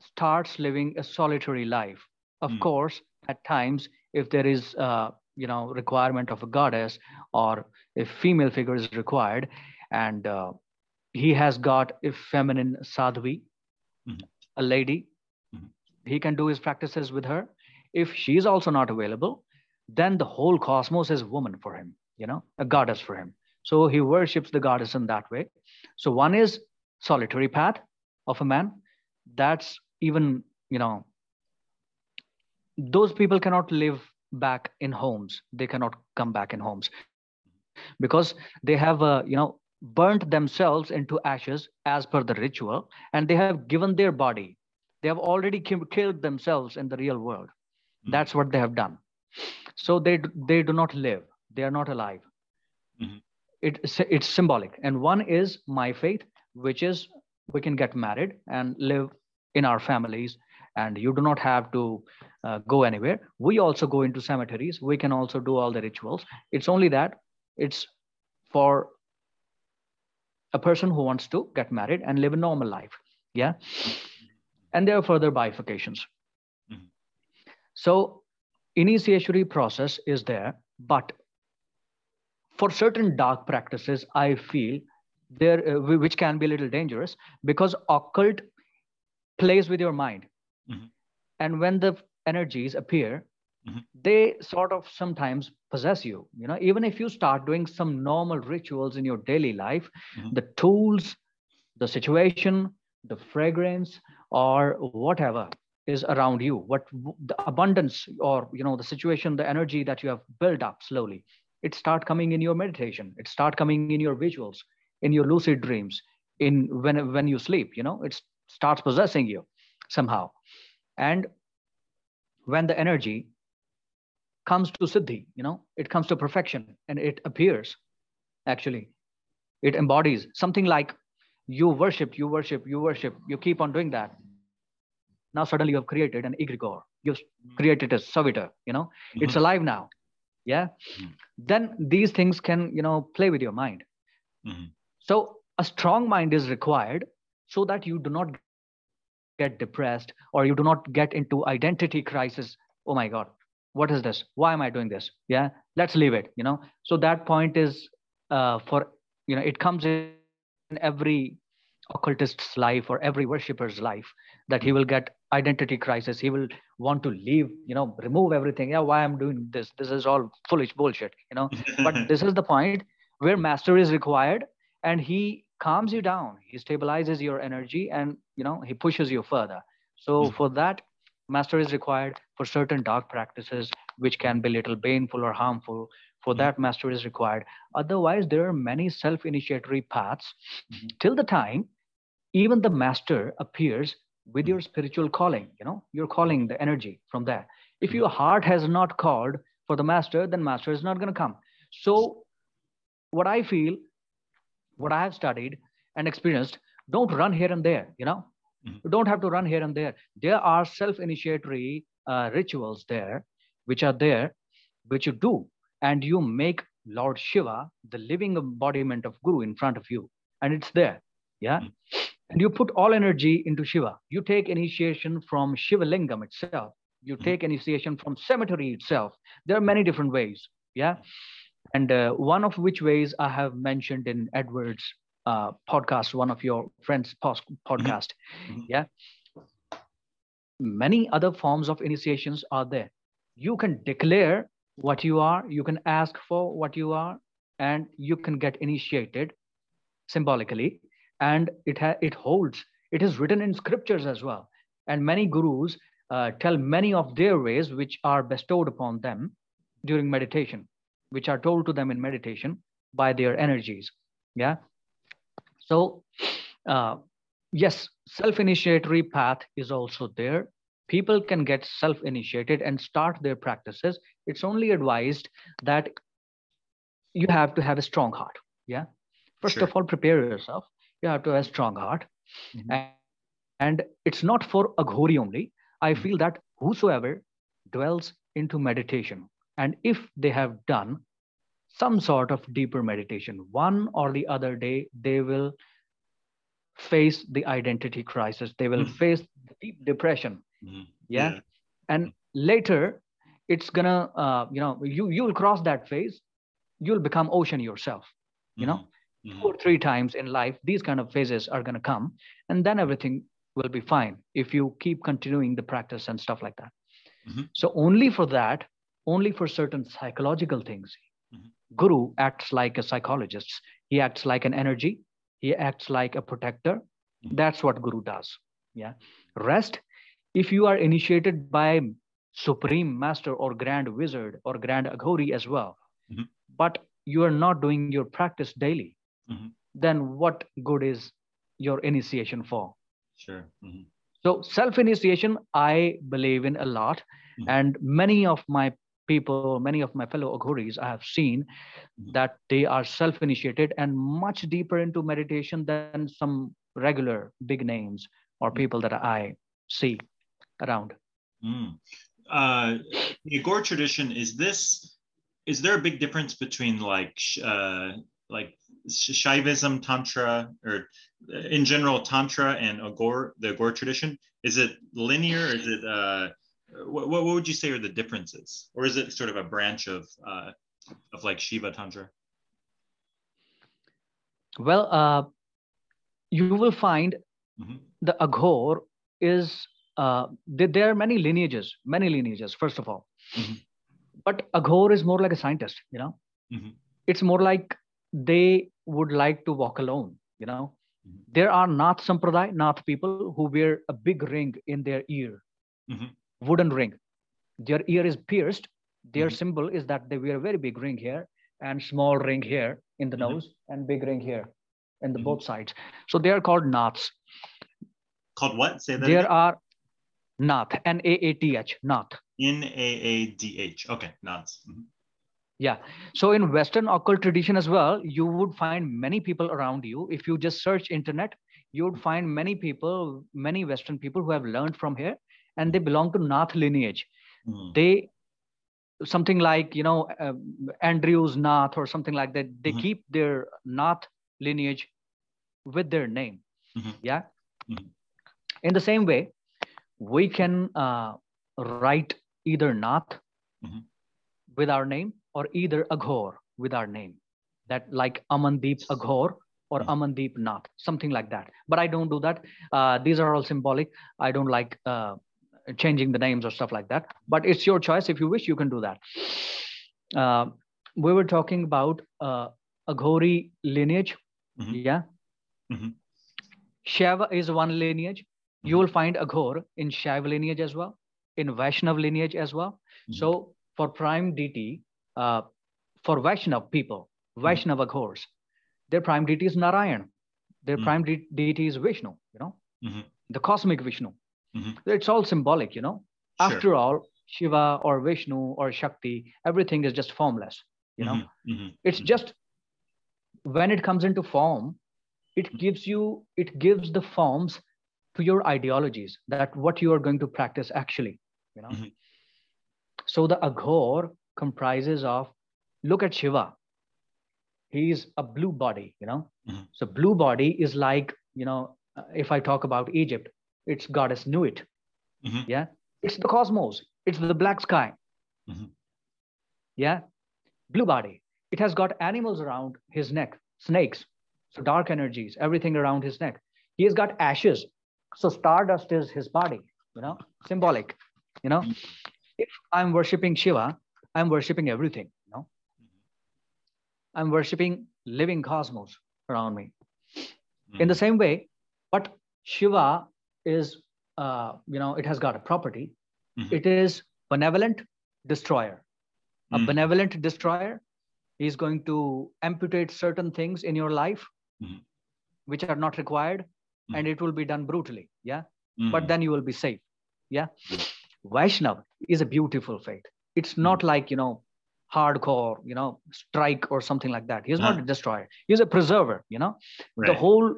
starts living a solitary life. Of mm. course, at times, if there is, uh, you know, requirement of a goddess or a female figure is required, and uh, he has got a feminine sadhvi, mm. a lady, mm. he can do his practices with her. If she is also not available, then the whole cosmos is woman for him, you know, a goddess for him. So he worships the goddess in that way. So one is solitary path of a man. That's even, you know, those people cannot live back in homes. They cannot come back in homes because they have, uh, you know, burnt themselves into ashes as per the ritual, and they have given their body. They have already killed themselves in the real world. Mm-hmm. That's what they have done. So they, they do not live. They are not alive. Mm-hmm. It, it's symbolic. And one is my faith, which is we can get married and live in our families, and you do not have to uh, go anywhere. We also go into cemeteries. We can also do all the rituals. It's only that it's for a person who wants to get married and live a normal life. Yeah. And there are further bifurcations. Mm-hmm. So initiatory process is there, but for certain dark practices, I feel there, uh, which can be a little dangerous, because occult plays with your mind. Mm-hmm. And when the energies appear, mm-hmm. they sort of sometimes possess you. You know, even if you start doing some normal rituals in your daily life, mm-hmm. the tools, the situation, the fragrance, or whatever is around you, what the abundance or, you know, the situation, the energy that you have built up slowly, it start coming in your meditation. It start coming in your visuals, in your lucid dreams, in when, when you sleep, you know, it starts possessing you somehow. And when the energy comes to Siddhi, you know, it comes to perfection and it appears, actually, it embodies something like you worship, you worship, you worship, you keep on doing that. Now suddenly you have created an egregore, you've created a servitor, you know, mm-hmm. it's alive now. Yeah, mm-hmm. then these things can, you know, play with your mind. Mm-hmm. So a strong mind is required so that you do not get depressed or you do not get into identity crisis. Oh my God, what is this? Why am I doing this? Yeah, let's leave it, you know. So that point is uh, for, you know, it comes in every occultist's life or every worshipper's life that he will get identity crisis. He will want to leave, you know, remove everything. Yeah, why I'm doing this? This is all foolish bullshit, you know. But this is the point where mastery is required, and he calms you down. He stabilizes your energy, and, you know, he pushes you further. So for that, mastery is required. For certain dark practices, which can be little baneful or harmful, for that mastery is required. Otherwise, there are many self-initiatory paths mm-hmm. till the time even the master appears with your spiritual calling, you know, you're calling the energy from there. If your heart has not called for the master, then master is not going to come. So what I feel, what I have studied and experienced, don't run here and there, you know, mm-hmm. you don't have to run here and there. There are self-initiatory uh, rituals there, which are there, which you do. And you make Lord Shiva, the living embodiment of Guru, in front of you. And it's there. Yeah. And you put all energy into Shiva. You take initiation from Shiva Lingam itself. You take initiation from cemetery itself. There are many different ways. Yeah. And uh, one of which ways I have mentioned in Edward's uh, podcast, one of your friends' podcast. Yeah. Many other forms of initiations are there. You can declare what you are, you can ask for what you are, and you can get initiated symbolically. And it ha it holds, it is written in scriptures as well. And many gurus uh, tell many of their ways which are bestowed upon them during meditation, which are told to them in meditation by their energies. Yeah. So uh, yes, self-initiatory path is also there. People can get self-initiated and start their practices. It's only advised that you have to have a strong heart. Yeah. First sure. of all, prepare yourself. You have to have a strong heart. Mm-hmm. and, and it's not for Aghori only. I mm-hmm. feel that whosoever dwells into meditation, and if they have done some sort of deeper meditation, one or the other day, they will face the identity crisis. They will mm-hmm. face deep depression. Yeah? yeah and later it's gonna uh, you know you you'll cross that phase, you'll become ocean yourself, you mm-hmm. know mm-hmm. two or three times in life these kind of phases are gonna come, and then everything will be fine if you keep continuing the practice and stuff like that. Mm-hmm. So only for that, only for certain psychological things, mm-hmm. Guru acts like a psychologist. He acts like an energy, he acts like a protector. Mm-hmm. That's what Guru does. Yeah. Rest, if you are initiated by Supreme Master or Grand Wizard or Grand Aghori as well, mm-hmm. but you are not doing your practice daily, mm-hmm. then what good is your initiation for? Sure. Mm-hmm. So self-initiation, I believe in a lot. Mm-hmm. And many of my people, many of my fellow Aghoris, I have seen mm-hmm. that they are self-initiated and much deeper into meditation than some regular big names or mm-hmm. people that I see around. Mm. Uh, the Aghori tradition, is this, is there a big difference between like, uh, like Shaivism, Tantra, or in general, Tantra and Aghori, the Aghori tradition? Is it linear? Is it, uh, what, what would you say are the differences? Or is it sort of a branch of, uh, of like Shiva Tantra? Well, uh, you will find mm-hmm. the Aghori is, Uh, there are many lineages, many lineages, first of all. Mm-hmm. But Aghori is more like a scientist, you know. Mm-hmm. It's more like they would like to walk alone, you know. Mm-hmm. There are Nath Sampradaya, Nath people who wear a big ring in their ear, mm-hmm. wooden ring. Their ear is pierced. Their mm-hmm. symbol is that they wear a very big ring here and small ring here in the mm-hmm. nose and big ring here in the mm-hmm. both sides. So they are called Naths. Called what? Say that. There again. are Nath, N A A T H, Nath. N A A D H, okay, Nath. Mm-hmm. Yeah, so in Western occult tradition as well, you would find many people around you. If you just search internet, you would find many people, many Western people who have learned from here, and they belong to Nath lineage. Mm-hmm. They, something like, you know, uh, Andrews Nath or something like that, they mm-hmm. keep their Nath lineage with their name. Mm-hmm. Yeah. Mm-hmm. In the same way, we can uh, write either Nath mm-hmm. with our name, or either Aghor with our name, that like Amandeep Aghor or mm-hmm. Amandeep Nath, something like that. But I don't do that. Uh, these are all symbolic. I don't like uh, changing the names or stuff like that. But it's your choice. If you wish, you can do that. Uh, we were talking about uh, Aghori lineage. Mm-hmm. Yeah. Mm-hmm. Shaiva is one lineage. Mm-hmm. You will find Aghor in Shaiva lineage as well, in Vaishnav lineage as well. Mm-hmm. So for prime deity, uh, for Vaishnav people, Vaishnava mm-hmm. Aghors, their prime deity is Narayan. Their mm-hmm. prime de deity is Vishnu, you know, mm-hmm. the cosmic Vishnu. Mm-hmm. It's all symbolic, you know. Sure. After all, Shiva or Vishnu or Shakti, everything is just formless, you know. Mm-hmm. Mm-hmm. It's mm-hmm. just when it comes into form, it mm-hmm. gives you, it gives the forms to your ideologies, that what you are going to practice actually, you know. Mm-hmm. So the Aghor comprises of, look at Shiva. He's a blue body, you know. Mm-hmm. So blue body is like, you know, if I talk about Egypt, it's goddess Nuit. Mm-hmm. Yeah. It's the cosmos. It's the black sky. Mm-hmm. Yeah. Blue body. It has got animals around his neck, snakes. So dark energies, everything around his neck. He has got ashes. So stardust is his body, you know, symbolic, you know. Mm-hmm. If I'm worshipping Shiva, I'm worshipping everything, you know. Mm-hmm. I'm worshipping living cosmos around me. Mm-hmm. In the same way, but Shiva is, uh, you know, it has got a property. Mm-hmm. It is benevolent destroyer. A mm-hmm. benevolent destroyer is going to amputate certain things in your life, mm-hmm. which are not required, mm-hmm. and it will be done brutally. Yeah. Mm-hmm. But then you will be safe. Yeah. Vaishnav is a beautiful faith. It's not mm-hmm. like, you know, hardcore, you know, strike or something like that. He's ah. not a destroyer. He's a preserver, you know. Right. The whole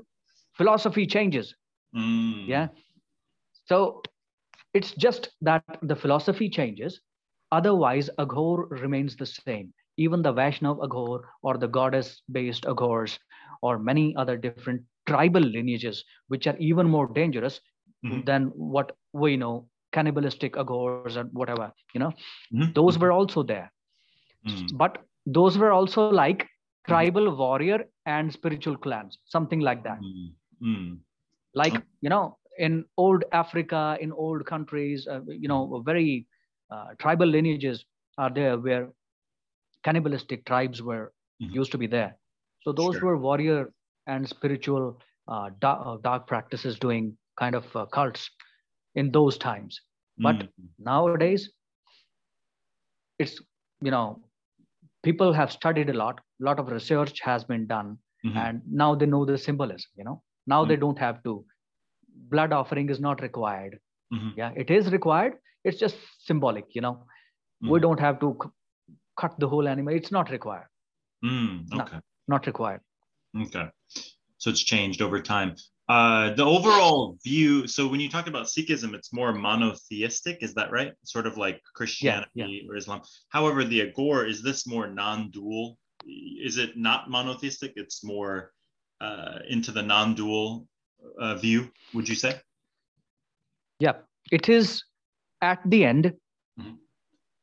philosophy changes. Mm. Yeah. So it's just that the philosophy changes. Otherwise, Aghor remains the same. Even the Vaishnav Aghor or the goddess-based Aghors or many other different tribal lineages, which are even more dangerous mm-hmm. than what we know, cannibalistic Aghors and whatever, you know, mm-hmm. those were also there. Mm-hmm. But those were also like tribal warrior and spiritual clans, something like that. Mm-hmm. Like, you know, in old Africa, in old countries, uh, you know, very uh, tribal lineages are there where cannibalistic tribes were mm-hmm. used to be there. So those sure. were warrior and spiritual uh, dark, dark practices, doing kind of uh, cults in those times. But mm-hmm. nowadays, it's, you know, people have studied a lot, a lot of research has been done, mm-hmm. and now they know the symbolism, you know. Now mm-hmm. they don't have to. Blood offering is not required. Mm-hmm. Yeah, it is required. It's just symbolic, you know. Mm-hmm. We don't have to cut the whole animal. It's not required. Mm, okay. No, not required. Okay. So it's changed over time. Uh, the overall view, so when you talk about Sikhism, it's more monotheistic. Is that right? Sort of like Christianity yeah, yeah. or Islam. However, the Aghor, is this more non-dual? Is it not monotheistic? It's more uh, into the non-dual Uh, view, would you say? Yeah, it is at the end. Mm-hmm.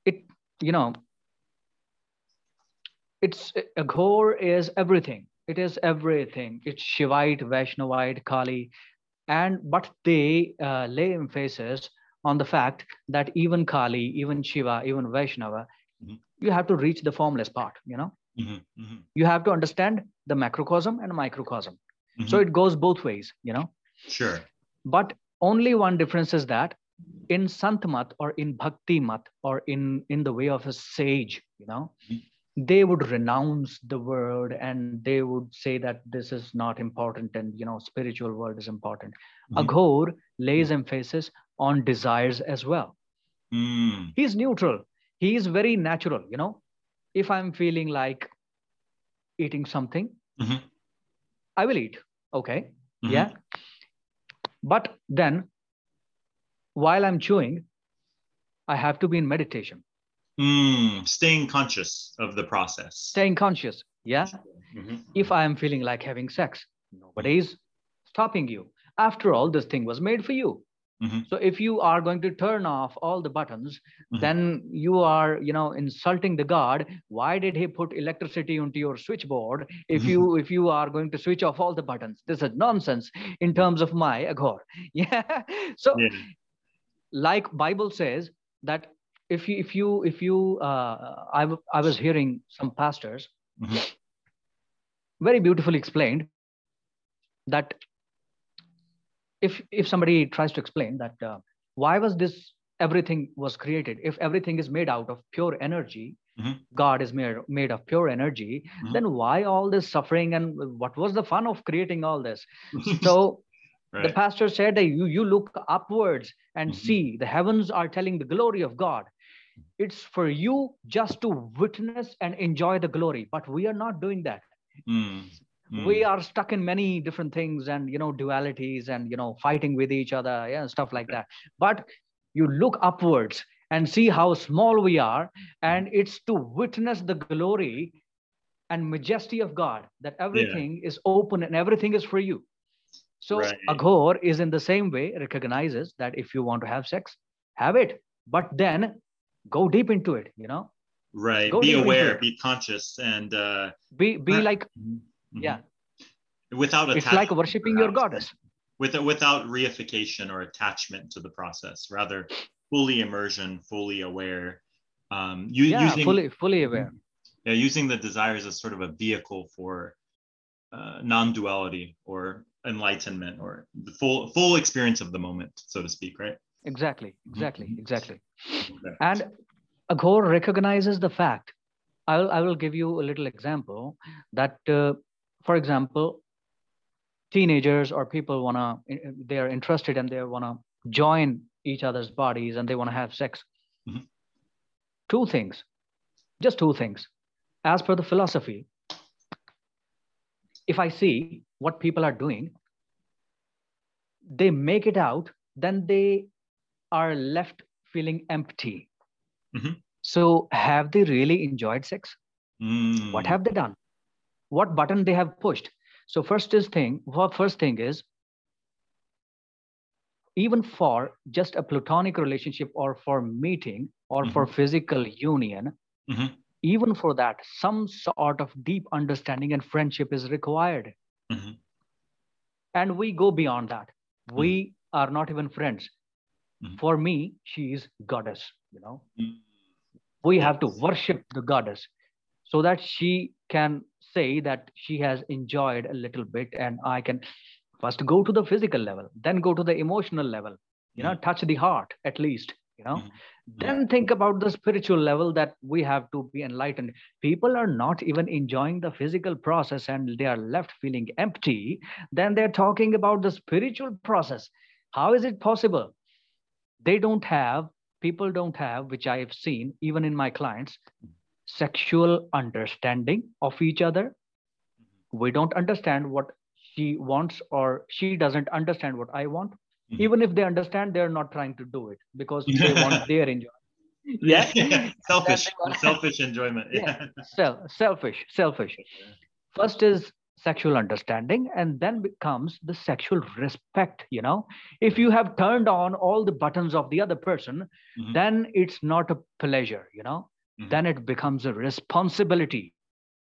It, you know, it's Aghor is everything. It is everything. It's Shivite, Vaishnavite, Kali, and but they uh, lay emphasis on the fact that even Kali, even Shiva, even Vaishnava, mm-hmm. you have to reach the formless part, you know. Mm-hmm. Mm-hmm. You have to understand the macrocosm and microcosm. Mm-hmm. So it goes both ways, you know. Sure. But only one difference is that in Sant Mat or in Bhakti Mat or in, in the way of a sage, you know, mm-hmm. they would renounce the word and they would say that this is not important and, you know, spiritual world is important. Mm-hmm. Aghor lays mm-hmm. emphasis on desires as well. Mm-hmm. He's neutral. He is very natural, you know. If I'm feeling like eating something, mm-hmm. I will eat. Okay. Mm-hmm. Yeah. But then while I'm chewing, I have to be in meditation. Mm, staying conscious of the process. Staying conscious. Yeah. Mm-hmm. If I am feeling like having sex, nobody's stopping you. After all, this thing was made for you. Mm-hmm. So if you are going to turn off all the buttons, mm-hmm. then you are, you know, insulting the God. Why did he put electricity into your switchboard if mm-hmm. you if you are going to switch off all the buttons? This is nonsense in terms of my agor. Yeah. So yeah. like Bible says that if you if you if you uh, I I was hearing some pastors mm-hmm. very beautifully explained that. If, if somebody tries to explain that uh, why was this, everything was created, if everything is made out of pure energy, mm-hmm. God is made, made of pure energy, mm-hmm. then why all this suffering and what was the fun of creating all this? So right. the pastor said that you, you look upwards and mm-hmm. see the heavens are telling the glory of God. It's for you just to witness and enjoy the glory, but we are not doing that. Mm. We are stuck in many different things and, you know, dualities and, you know, fighting with each other, yeah, stuff like that. But you look upwards and see how small we are. And it's to witness the glory and majesty of God, that everything yeah. is open and everything is for you. So right. Aghor is in the same way, recognizes that if you want to have sex, have it, but then go deep into it, you know. Right. Go be aware, be conscious and uh, be, be right. like... Mm-hmm. Yeah, without attachment, it's like worshiping your goddess. With without reification or attachment to the process, rather fully immersion, fully aware. Um, you, yeah, using, fully fully aware. Yeah, using the desires as sort of a vehicle for uh, non-duality or enlightenment or the full full experience of the moment, so to speak. Right. Exactly. Exactly. Mm-hmm. Exactly. Okay. And Aghor recognizes the fact. I will I will give you a little example that. Uh, For example, teenagers or people wanna, they are interested and they wanna join each other's bodies and they wanna have sex. Mm-hmm. Two things, just two things. As per the philosophy, if I see what people are doing, they make it out, then they are left feeling empty. Mm-hmm. So have they really enjoyed sex? Mm. What have they done? What button they have pushed? So first is thing. First thing is, even for just a platonic relationship or for meeting or mm-hmm. for physical union, mm-hmm. even for that, some sort of deep understanding and friendship is required. Mm-hmm. And we go beyond that. Mm-hmm. We are not even friends. Mm-hmm. For me, she is goddess. You know, mm-hmm. we yes. have to worship the goddess so that she can say that she has enjoyed a little bit, and I can first go to the physical level, then go to the emotional level, you know, touch the heart at least, you know, mm-hmm. then think about the spiritual level that we have to be enlightened. People are not even enjoying the physical process and they are left feeling empty. Then they're talking about the spiritual process. How is it possible? They don't have, people don't have, which I have seen even in my clients, sexual understanding of each other. We don't understand what she wants, or she doesn't understand what I want. Mm-hmm. Even if they understand, they're not trying to do it because they want their enjoyment. Yeah, yeah. selfish, selfish enjoyment. Yeah, yeah. Sel- selfish, selfish. First is sexual understanding, and then becomes the sexual respect. You know, if you have turned on all the buttons of the other person, mm-hmm. then it's not a pleasure. You know. Mm-hmm. Then it becomes a responsibility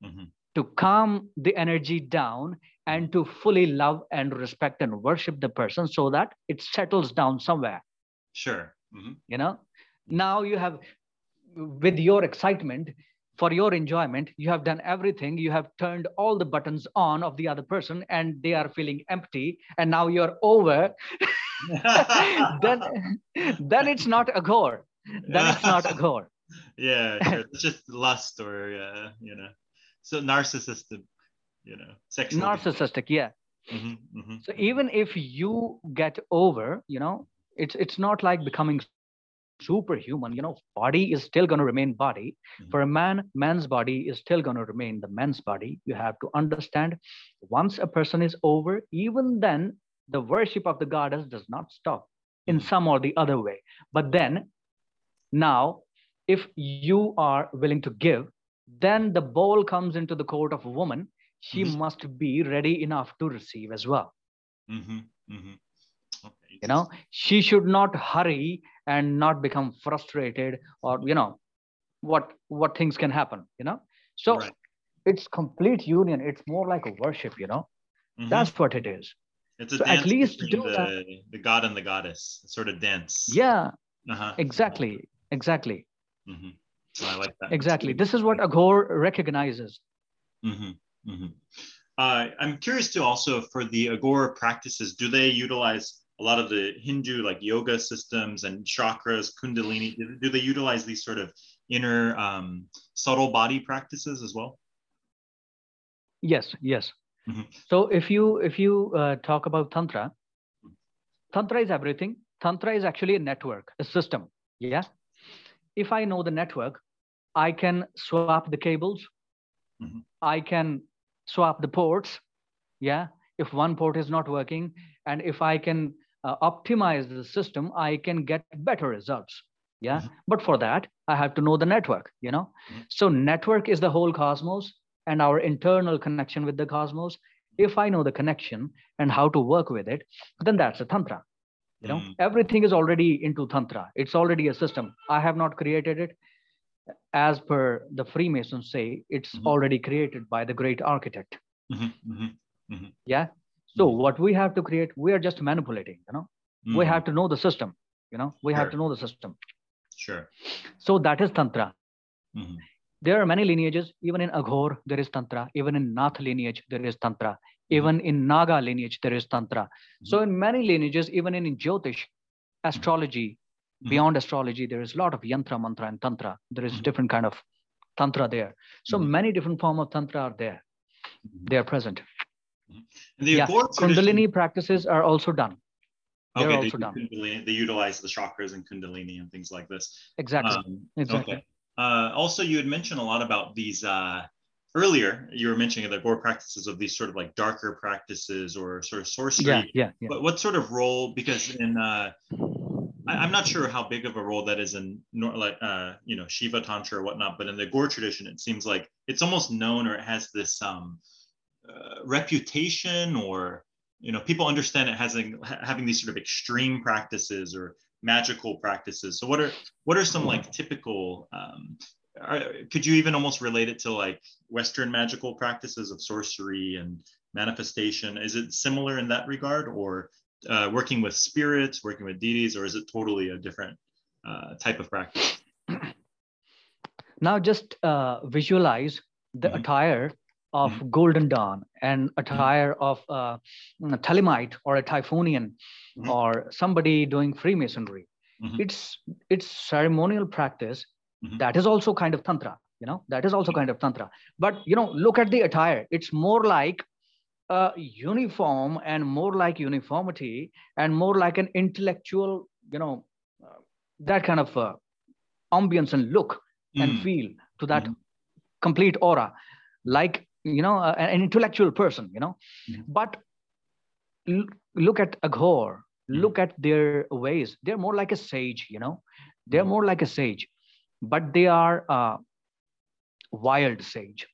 mm-hmm. to calm the energy down and to fully love and respect and worship the person so that it settles down somewhere. Sure. Mm-hmm. You know, now you have, with your excitement, for your enjoyment, you have done everything. You have turned all the buttons on of the other person and they are feeling empty. And now you're over. then, then it's not Aghor. Then it's not Aghor. Yeah, sure. It's just lust or, uh, you know, so narcissistic, you know, sexual. Narcissistic, yeah. Mm-hmm, mm-hmm. So even if you get over, you know, it's it's not like becoming superhuman, you know, body is still going to remain body. Mm-hmm. For a man, man's body is still going to remain the man's body. You have to understand once a person is over, even then the worship of the goddess does not stop in some or the other way. But then now, if you are willing to give, then the bowl comes into the court of a woman. She mm-hmm. must be ready enough to receive as well. Mm-hmm. Mm-hmm. Okay. you know, she should not hurry and not become frustrated, or, you know, what, what things can happen, you know? So right. It's complete union. It's more like a worship, you know, mm-hmm. That's what it is. It's a so dance at least do the, that. The god and the goddess, sort of dance. Yeah, uh-huh. exactly. Exactly. Mm-hmm. So I like that. Exactly. This is what Aghor recognizes. Mm-hmm. Mm-hmm. Uh, I'm curious too, also for the Aghor practices, do they utilize a lot of the Hindu like yoga systems and chakras, Kundalini? Do, do they utilize these sort of inner um, subtle body practices as well? Yes, yes. Mm-hmm. So if you if you uh, talk about Tantra, Tantra is everything. Tantra is actually a network, a system. Yeah. If I know the network, I can swap the cables. Mm-hmm. I can swap the ports. Yeah. If one port is not working, and if I can uh, optimize the system, I can get better results. Yeah. Mm-hmm. But for that, I have to know the network, you know. Mm-hmm. So network is the whole cosmos and our internal connection with the cosmos. If I know the connection and how to work with it, then that's a Tantra. You know, mm. everything is already into Tantra. It's already a system. I have not created it. As per the Freemasons say, it's mm-hmm. already created by the great architect. Mm-hmm. Mm-hmm. Mm-hmm. Yeah. So mm-hmm. what we have to create, we are just manipulating, you know, mm-hmm. we have to know the system, you know, we sure. have to know the system. Sure. So that is Tantra. Mm-hmm. There are many lineages. Even in Aghor, there is Tantra. Even in Nath lineage, there is Tantra. Even mm-hmm. in Naga lineage, there is Tantra. Mm-hmm. So in many lineages, even in Jyotish, astrology, mm-hmm. beyond astrology, there is a lot of Yantra, Mantra, and Tantra. There is mm-hmm. different kind of Tantra there. So mm-hmm. many different forms of Tantra are there. Mm-hmm. They are present. Mm-hmm. The yeah. Kundalini practices are also done. Okay, They're also they, done. Kundalini, they utilize the chakras and Kundalini and things like this. Exactly. Um, exactly. Okay. Uh, also, you had mentioned a lot about these uh, earlier. You were mentioning the Aghor practices of these sort of like darker practices or sort of sorcery. Yeah, yeah, yeah. But what sort of role? Because in uh, I, I'm not sure how big of a role that is in like uh, you know Shiva Tantra or whatnot. But in the Aghor tradition, it seems like it's almost known, or it has this um, uh, reputation, or you know people understand it has a, having these sort of extreme practices or magical practices. So what are what are some like typical um are, could you even almost relate it to like Western magical practices of sorcery and manifestation? Is it similar in that regard, or uh, working with spirits, working with deities, or is it totally a different uh, type of practice? Now just uh, visualize the mm-hmm. attire of mm-hmm. Golden Dawn and attire mm-hmm. of uh, a Telemite or a Typhonian mm-hmm. or somebody doing Freemasonry. Mm-hmm. It's it's ceremonial practice. Mm-hmm. That is also kind of Tantra, you know, that is also kind of Tantra. But, you know, look at the attire. It's more like a uniform and more like uniformity and more like an intellectual, you know, uh, that kind of uh, ambience and look mm-hmm. and feel to that mm-hmm. complete aura. Like, you know, uh, an intellectual person, you know, mm-hmm. but l- look at Aghor, mm-hmm. look at their ways. They're more like a sage, you know, they're mm-hmm. more like a sage, but they are uh, wild sage,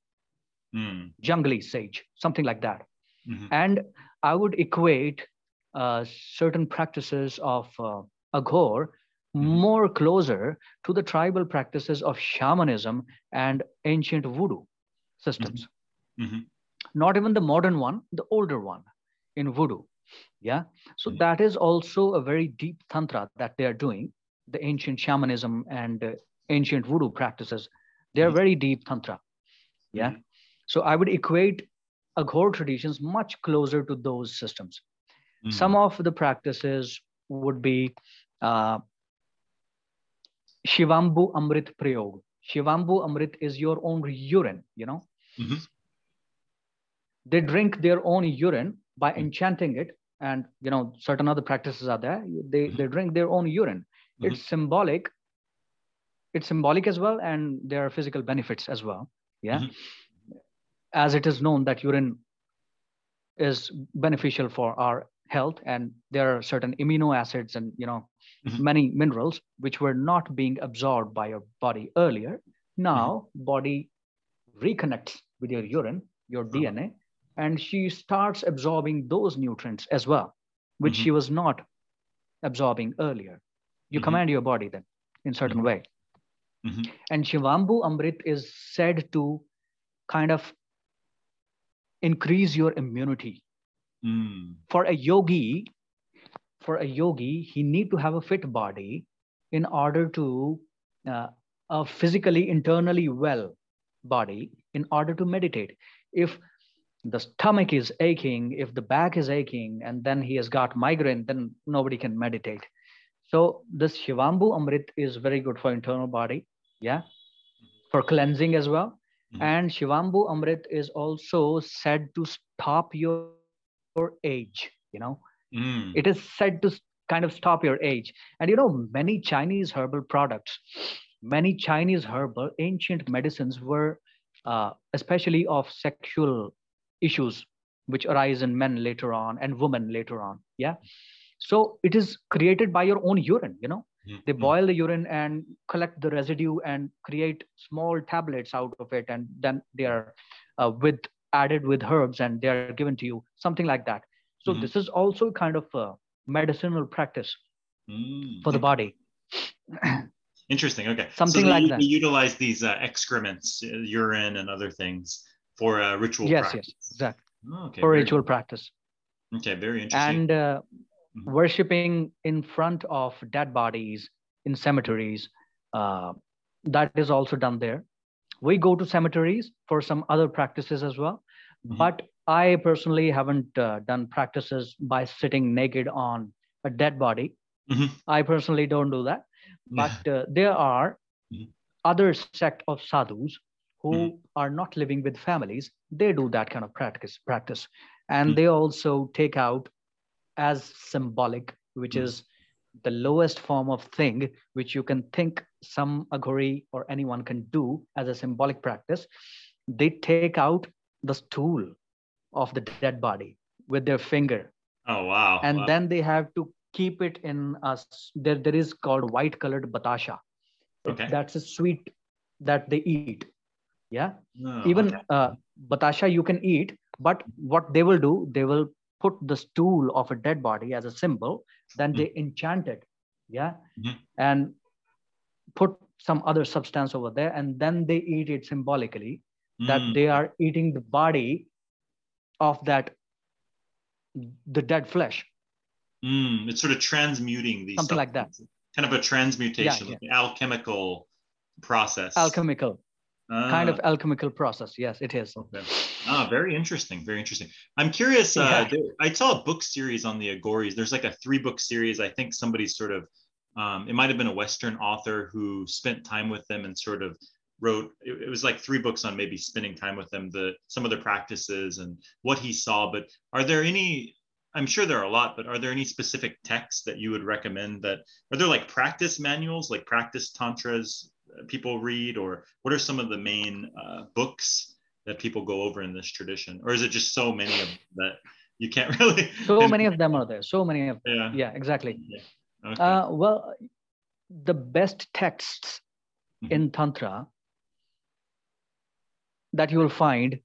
mm-hmm. jungly sage, something like that. Mm-hmm. And I would equate uh, certain practices of uh, Aghor mm-hmm. more closer to the tribal practices of shamanism and ancient voodoo systems. Mm-hmm. Mm-hmm. Not even the modern one, the older one in voodoo. Yeah. So mm-hmm. that is also a very deep Tantra that they are doing. The ancient shamanism and uh, ancient voodoo practices, they are mm-hmm. very deep Tantra. Yeah. Mm-hmm. So I would equate Aghor traditions much closer to those systems. Mm-hmm. Some of the practices would be uh, Shivambhu Amrit Prayog. Shivambhu Amrit is your own urine, you know. Mm-hmm. They drink their own urine by enchanting it, and you know certain other practices are there. They mm-hmm. they drink their own urine. Mm-hmm. It's symbolic. It's symbolic as well, and there are physical benefits as well. Yeah, mm-hmm. as it is known that urine is beneficial for our health, and there are certain amino acids and you know mm-hmm. many minerals which were not being absorbed by your body earlier. Now, mm-hmm. body reconnects with your urine, your D N A. And she starts absorbing those nutrients as well, which mm-hmm. she was not absorbing earlier. You mm-hmm. command your body then in certain mm-hmm. way. Mm-hmm. And Shivambhu Amrit is said to kind of increase your immunity. Mm. For a yogi, for a yogi, he need to have a fit body in order to uh, a physically, internally well body in order to meditate. If the stomach is aching, if the back is aching, and then he has got migraine, then nobody can meditate. So this Shivambhu Amrit is very good for internal body, yeah, for cleansing as well. Mm-hmm. And Shivambhu Amrit is also said to stop your, your age, you know. Mm. It is said to kind of stop your age. And you know, many Chinese herbal products, many Chinese herbal ancient medicines were uh, especially of sexual issues which arise in men later on and women later on, yeah. So it is created by your own urine, you know. Mm-hmm. They boil the urine and collect the residue and create small tablets out of it. And then they are uh, with added with herbs and they are given to you, something like that. So mm-hmm. this is also kind of a medicinal practice mm-hmm. for the body. Interesting. Okay. Something so they, like that. They utilize these uh, excrements, uh, urine and other things for uh, ritual yes, practice. Yes, yes, exactly. Oh, okay, for ritual cool. practice. Okay, very interesting. And uh, worshipping in front of dead bodies in cemeteries, uh, that is also done there. We go to cemeteries for some other practices as well, mm-hmm. but I personally haven't uh, done practices by sitting naked on a dead body. Mm-hmm. I personally don't do that, but uh, there are mm-hmm. other sect of sadhus who mm-hmm. are not living with families. They do that kind of practice, practice, and mm-hmm. they also take out as symbolic, which mm. is the lowest form of thing which you can think some aghori or anyone can do as a symbolic practice. They take out the stool of the dead body with their finger. Oh, wow. And wow. then they have to keep it in a, there, there is called white colored batasha. Okay. That's a sweet that they eat. Yeah. No, Even okay. uh, batasha you can eat, but what they will do, they will put the stool of a dead body as a symbol, then mm-hmm. they enchant it, yeah, mm-hmm. and put some other substance over there, and then they eat it symbolically, mm. that they are eating the body of that, the dead flesh. Mm. It's sort of transmuting these Something like that. Kind of a transmutation, yeah, yeah. Like alchemical process. Alchemical. Uh, kind of alchemical process. Yes, it is. Okay. Ah, very interesting. Very interesting. I'm curious. Uh, yeah. there, I saw a book series on the Aghoris. There's like a three book series. I think somebody sort of, um, it might've been a Western author who spent time with them and sort of wrote, it, it was like three books on maybe spending time with them, the, some of their practices and what he saw. But are there any, I'm sure there are a lot, but are there any specific texts that you would recommend that, are there like practice manuals, like practice tantras people read, or what are some of the main uh, books that people go over in this tradition? Or is it just so many of them that you can't really? So many of them are there. So many of them. Yeah, yeah exactly. Yeah. Okay. Uh, well, the best texts mm-hmm. in Tantra that you will find,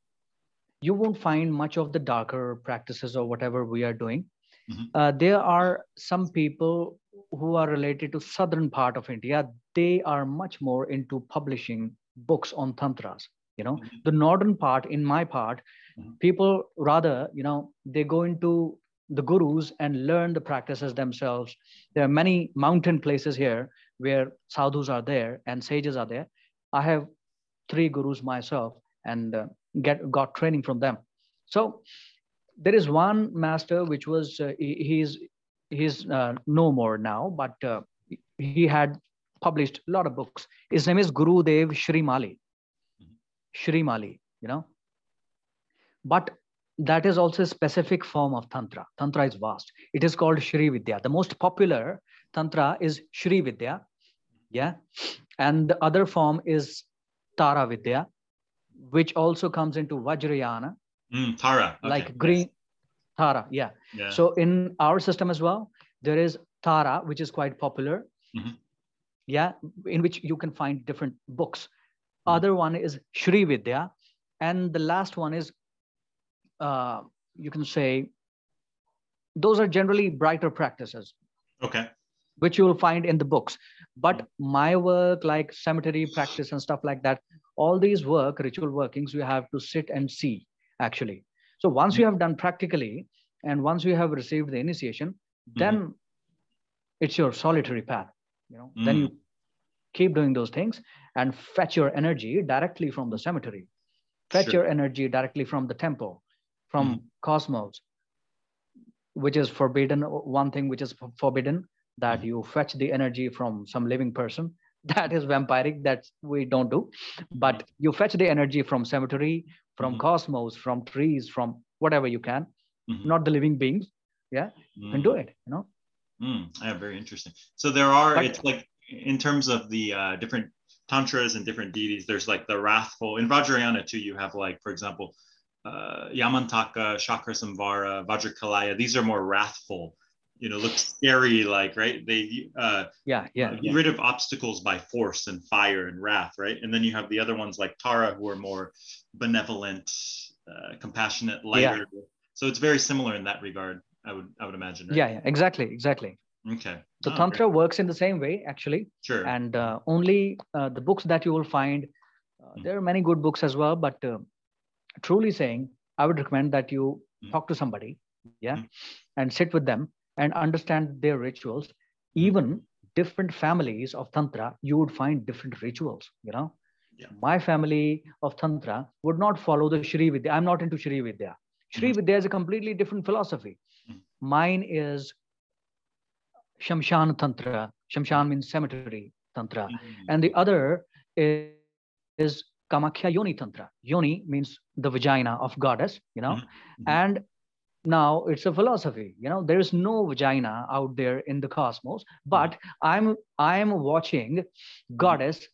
you won't find much of the darker practices or whatever we are doing. Mm-hmm. Uh, there are some people who are related to southern part of India. They are much more into publishing books on tantras, you know, mm-hmm. the northern part, in my part, mm-hmm. people rather, you know, they go into the gurus and learn the practices themselves. There are many mountain places here where sadhus are there and sages are there. I have three gurus myself and uh, get got training from them. So there is one master which was, uh, he, he's, he's uh, no more now, but uh, he had published a lot of books. His name is Gurudev Shri Mali. Mm-hmm. Shri Mali, you know. But that is also a specific form of Tantra. Tantra is vast. It is called Shri Vidya. The most popular Tantra is Shri Vidya. Yeah. And the other form is Tara Vidya, which also comes into Vajrayana. Mm, Tara. Okay. Like green Tara. Yeah. yeah. So in our system as well, there is Tara, which is quite popular. Mm-hmm. Yeah, in which you can find different books. Other one is Shri Vidya. And the last one is, uh, you can say, those are generally brighter practices. Okay. Which you will find in the books. But my work, like cemetery practice and stuff like that, all these work, ritual workings, you have to sit and see, actually. So once you have done practically, and once you have received the initiation, then mm. it's your solitary path. You know, mm. then you keep doing those things and fetch your energy directly from the cemetery, fetch sure. your energy directly from the temple, from mm. cosmos, which is forbidden. One thing which is forbidden, that mm. you fetch the energy from some living person. That is vampiric, that we don't do. But you fetch the energy from cemetery, from mm-hmm. cosmos, from trees, from whatever you can, mm-hmm. not the living beings. Yeah, mm. you can do it, you know. Mm. Yeah, very interesting. So there are, but, it's like, in terms of the uh, different tantras and different deities, there's like the wrathful, in Vajrayana too, you have like, for example, uh, Yamantaka, Chakrasamvara, Vajrakalaya, these are more wrathful, you know, look scary, like, right? They uh, yeah, yeah, uh, get yeah. rid of obstacles by force and fire and wrath, right? And then you have the other ones like Tara, who are more benevolent, uh, compassionate, lighter. Yeah. So it's very similar in that regard, I would I would imagine. Right? Yeah, yeah, exactly, exactly. Okay. So oh, Tantra great. works in the same way, actually. Sure. And uh, only uh, the books that you will find, uh, mm-hmm. there are many good books as well, but uh, truly saying, I would recommend that you mm-hmm. talk to somebody, yeah, mm-hmm. and sit with them and understand their rituals. Even different families of Tantra, you would find different rituals, you know. Yeah. My family of Tantra would not follow the Shri Vidya. I'm not into Shri Vidya. Shri Vidya is a completely different philosophy. Mine is Shamshan Tantra. Shamshan means cemetery Tantra. Mm-hmm. And the other is, is Kamakhya Yoni Tantra. Yoni means the vagina of goddess, you know. Mm-hmm. And now it's a philosophy, you know, there is no vagina out there in the cosmos, but I'm, I'm watching goddess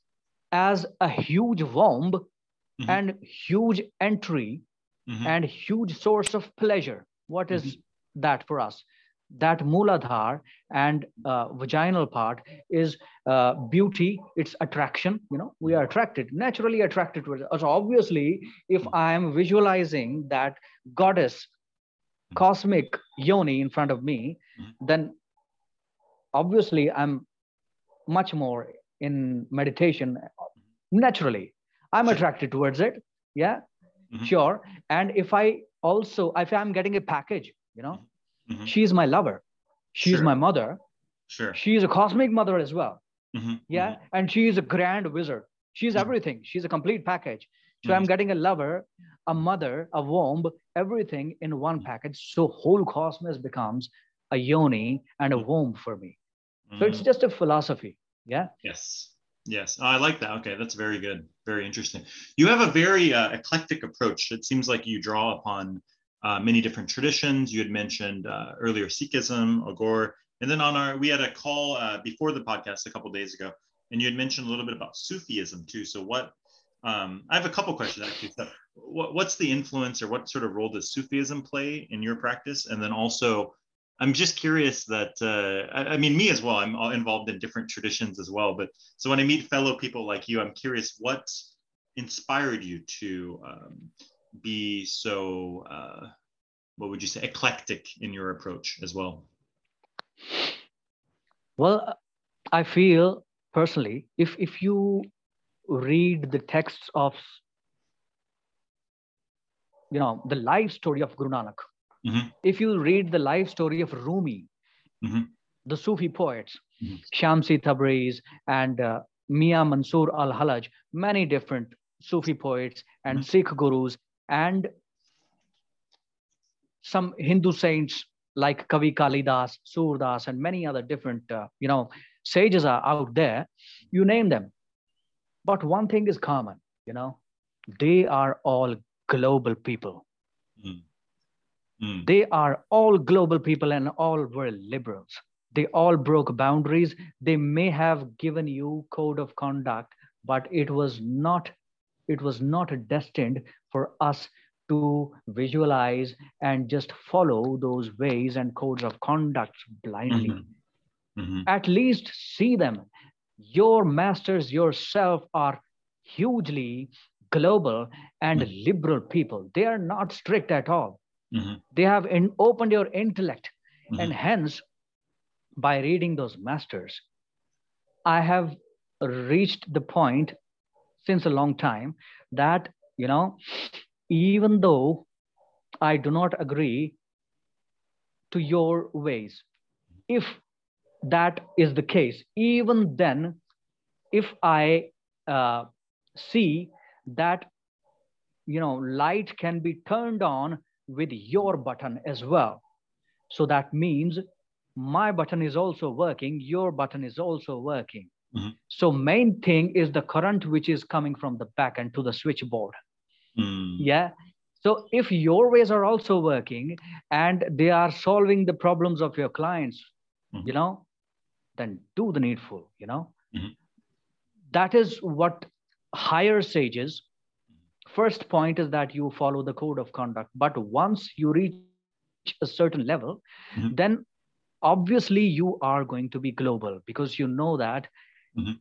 as a huge womb mm-hmm. and huge entry mm-hmm. and huge source of pleasure. What is mm-hmm. that for us? That Mooladhar and uh, vaginal part is uh, beauty, it's attraction, you know, we are attracted, naturally attracted to it. So obviously, if I'm visualizing that goddess, cosmic yoni in front of me, mm-hmm. then obviously I'm much more in meditation. Naturally, I'm sure. attracted towards it. Yeah, mm-hmm. sure. And if I also, if I'm getting a package, you know, mm-hmm. she's my lover, she's sure. my mother, sure, she's a cosmic mother as well. Mm-hmm. Yeah, mm-hmm. and she is a grand wizard. She's mm-hmm. everything. She's a complete package. So I'm getting a lover, a mother, a womb, everything in one package. So whole cosmos becomes a yoni and a womb for me. So it's just a philosophy. Yeah. Yes. Yes. Oh, I like that. Okay. That's very good. Very interesting. You have a very uh, eclectic approach. It seems like you draw upon uh, many different traditions. You had mentioned uh, earlier Sikhism, Agor. And then on our, we had a call uh, before the podcast a couple of days ago, and you had mentioned a little bit about Sufism too. So what, Um, I have a couple questions actually. So what, what's the influence or what sort of role does Sufism play in your practice? And then also, I'm just curious that, uh, I, I mean, me as well, I'm all involved in different traditions as well. But so when I meet fellow people like you, I'm curious what inspired you to um, be so, uh, what would you say, eclectic in your approach as well? Well, I feel personally, if if you read the texts of, you know, the life story of Guru Nanak. Mm-hmm. If you read the life story of Rumi, mm-hmm. the Sufi poets, mm-hmm. Shamsi Tabriz and uh, Mia Mansur al-Halaj, many different Sufi poets and mm-hmm. Sikh gurus and some Hindu saints like Kavi Kalidas, Surdas and many other different, uh, you know, sages are out there, you name them. But one thing is common, you know, they are all global people. Mm. Mm. They are all global people and all were liberals. They all broke boundaries. They may have given you code of conduct, but it was not, it was not destined for us to visualize and just follow those ways and codes of conduct blindly. Mm-hmm. Mm-hmm. At least see them. Your masters yourself are hugely global and mm-hmm. liberal people. They are not strict at all. Mm-hmm. They have in, opened your intellect mm-hmm. and hence by reading those masters, I have reached the point since a long time that, you know, even though I do not agree to your ways, if that is the case, even then, if I uh, see that, you know, light can be turned on with your button as well. So that means my button is also working, your button is also working. Mm-hmm. So main thing is the current which is coming from the back end to the switchboard. Mm. Yeah. So if your ways are also working and they are solving the problems of your clients, mm-hmm. you know, then do the needful, you know. Mm-hmm. That is what higher sages, first point is that you follow the code of conduct. But once you reach a certain level, mm-hmm. then obviously you are going to be global, because you know that mm-hmm.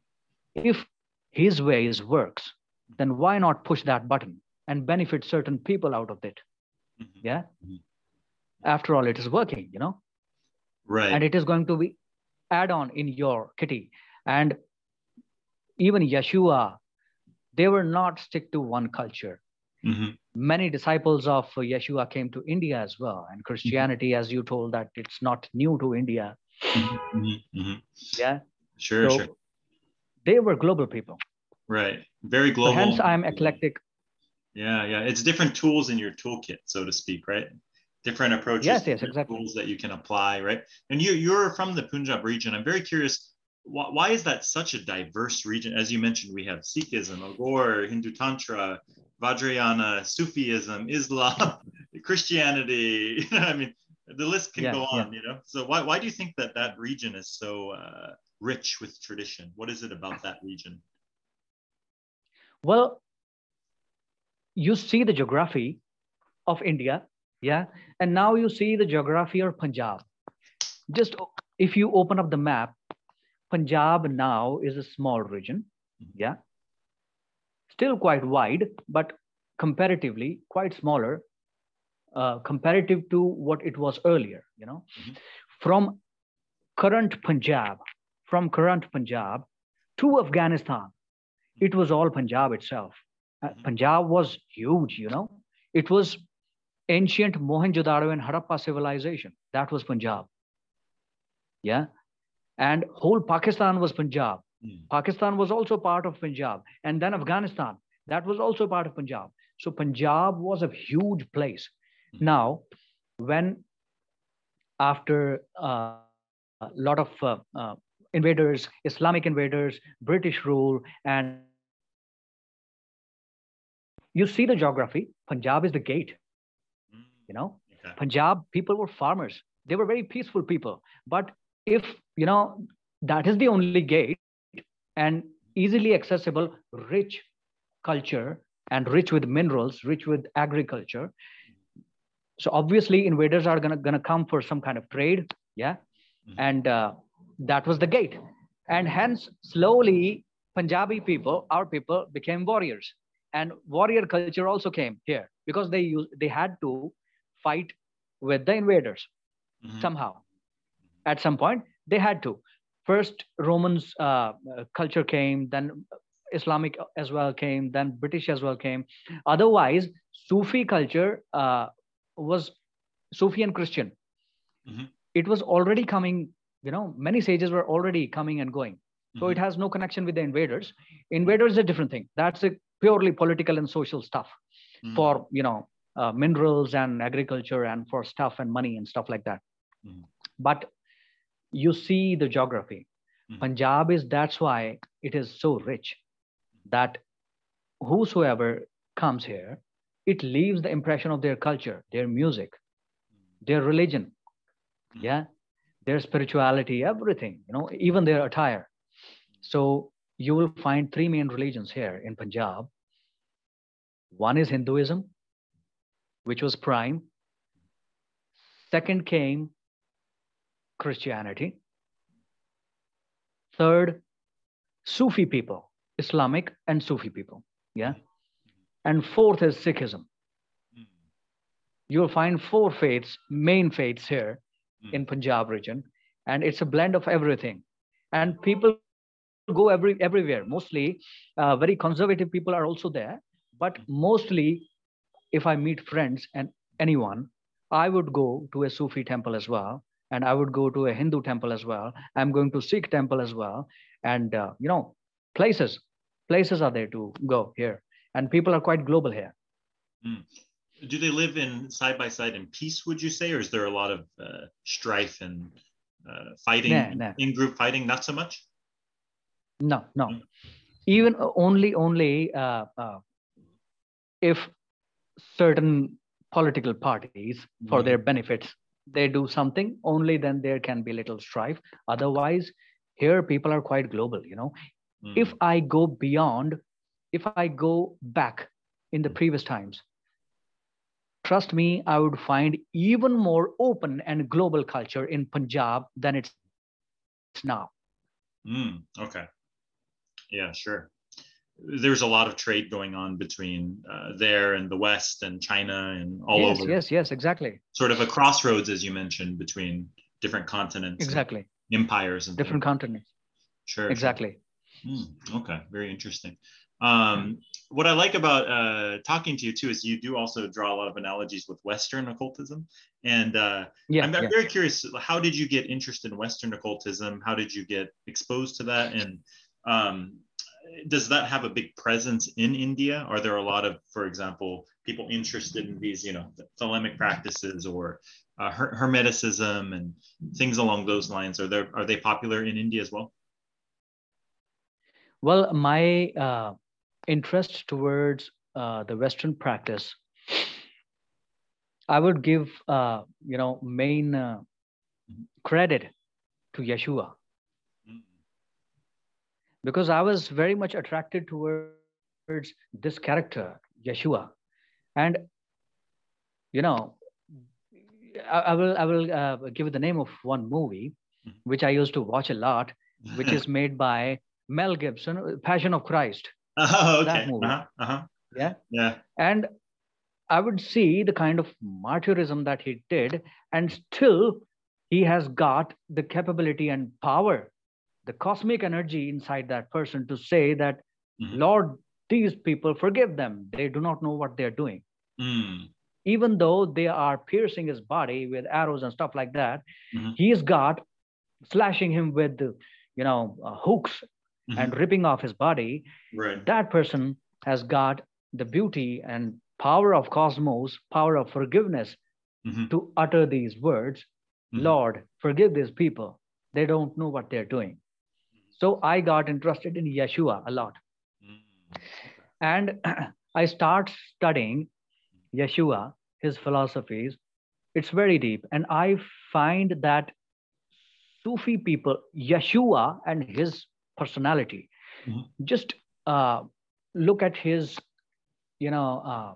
if his ways works, then why not push that button and benefit certain people out of it? Mm-hmm. Yeah. Mm-hmm. After all, it is working, you know, right? And it is going to be add on in your kitty. And even Yeshua, they were not stick to one culture. Mm-hmm. Many disciples of Yeshua came to India as well. And Christianity, mm-hmm. as you told, that it's not new to India. Mm-hmm. Mm-hmm. Yeah. Sure, so sure. They were global people. Right. Very global. So hence, I'm eclectic. Yeah, yeah. It's different tools in your toolkit, so to speak, right? Different approaches. Yes, yes, exactly. Tools that you can apply, right? And you, you're from the Punjab region. I'm very curious. Why is that such a diverse region? As you mentioned, we have Sikhism, Aghor, Hindu Tantra, Vajrayana, Sufism, Islam, Christianity. You know, I mean, the list can yeah, go on, yeah. you know? So why, why do you think that that region is so uh, rich with tradition? What is it about that region? Well, you see the geography of India, yeah? And now you see the geography of Punjab. Just if you open up the map, Punjab now is a small region, yeah, still quite wide, but comparatively quite smaller, uh, comparative to what it was earlier, you know, mm-hmm. from current Punjab, from current Punjab to Afghanistan, it was all Punjab itself. Uh, mm-hmm. Punjab was huge, you know, it was ancient Mohenjo-daro and Harappa civilization, that was Punjab, yeah. And whole Pakistan was Punjab. Mm. Pakistan was also part of Punjab. And then Afghanistan, that was also part of Punjab. So Punjab was a huge place. Mm. Now, when after uh, a lot of uh, uh, invaders, Islamic invaders, British rule, and you see the geography, Punjab is the gate, mm. you know. Okay. Punjab people were farmers. They were very peaceful people. But if, you know, that is the only gate and easily accessible, rich culture and rich with minerals, rich with agriculture. So obviously invaders are gonna, gonna come for some kind of trade, yeah? Mm-hmm. And uh, that was the gate. And hence, slowly, Punjabi people, our people, became warriors. And warrior culture also came here because they, used, they had to fight with the invaders mm-hmm. somehow. At some point, they had to. First, Romans uh, culture came, then Islamic as well came, then British as well came. Otherwise, Sufi culture uh, was Sufi and Christian. Mm-hmm. It was already coming, you know, many sages were already coming and going. So mm-hmm. it has no connection with the invaders. Invaders is a different thing. That's a purely political and social stuff mm-hmm. for, you know, uh, minerals and agriculture and for stuff and money and stuff like that. Mm-hmm. But you see the geography. Mm-hmm. Punjab is, that's why it is so rich that whosoever comes here, it leaves the impression of their culture, their music, their religion, mm-hmm. yeah, their spirituality, everything, you know, even their attire. So you will find three main religions here in Punjab. One is Hinduism, which was prime. Second came Christianity. Third, Sufi people, Islamic and Sufi people. Yeah. And fourth is Sikhism. Mm. You'll find four faiths, main faiths here mm. in Punjab region. and it's a blend of everything. And people go every everywhere. Mostly, uh, very conservative people are also there. But mostly, if I meet friends and anyone, I would go to a Sufi temple as well, and I would go to a Hindu temple as well. I'm going to Sikh temple as well, and uh, you know, places, places are there to go here, and people are quite global here. Mm. Do they live in side by side in peace, would you say, or is there a lot of uh, strife and uh, fighting, nah, nah. in group fighting? Not so much. No, no. Mm. Even only, only uh, uh, if certain political parties, mm. for their benefits, they do something, only then there can be little strife. Otherwise, here people are quite global, you know. Mm. If I go beyond, if I go back in the previous times, trust me, I would find even more open and global culture in Punjab than it's now. Mm, okay. Yeah, sure. There's a lot of trade going on between uh, there and the West and China and all yes, over. Yes, yes, exactly. Sort of a crossroads, as you mentioned, between different continents. Exactly. And empires. And different things. Continents. Sure. Exactly. Sure. Mm, okay. Very interesting. Um, what I like about uh, talking to you, too, is you do also draw a lot of analogies with Western occultism. And uh, yeah, I'm, I'm yeah. very curious, how did you get interested in Western occultism? How did you get exposed to that? And um, does that have a big presence in India? Are there a lot of, for example, people interested in these, you know, Thelemic practices or uh, her Hermeticism and things along those lines? Are there, are they popular in India as well? Well, my... Uh... interest towards uh, the Western practice, I would give uh, you know main uh, credit to Yeshua, because I was very much attracted towards this character Yeshua, and you know I, I will I will uh, give the name of one movie which I used to watch a lot, which is made by Mel Gibson, Passion of Christ. Oh, okay. That movie. Uh-huh. Uh-huh. Yeah. Yeah. And I would see the kind of martyrism that he did, and still he has got the capability and power, the cosmic energy inside that person to say that, mm-hmm. Lord, these people, forgive them. They do not know what they're doing. Mm. Even though they are piercing his body with arrows and stuff like that, mm-hmm. he's got slashing him with, you know, uh, hooks. Mm-hmm. And ripping off his body, right. That person has got the beauty and power of cosmos, power of forgiveness, mm-hmm. to utter these words, mm-hmm. Lord, forgive these people. They don't know what they're doing. So I got interested in Yeshua a lot. Mm-hmm. And I start studying Yeshua, his philosophies. It's very deep. And I find that Sufi people, Yeshua and his personality. Mm-hmm. Just uh, look at his, you know, uh,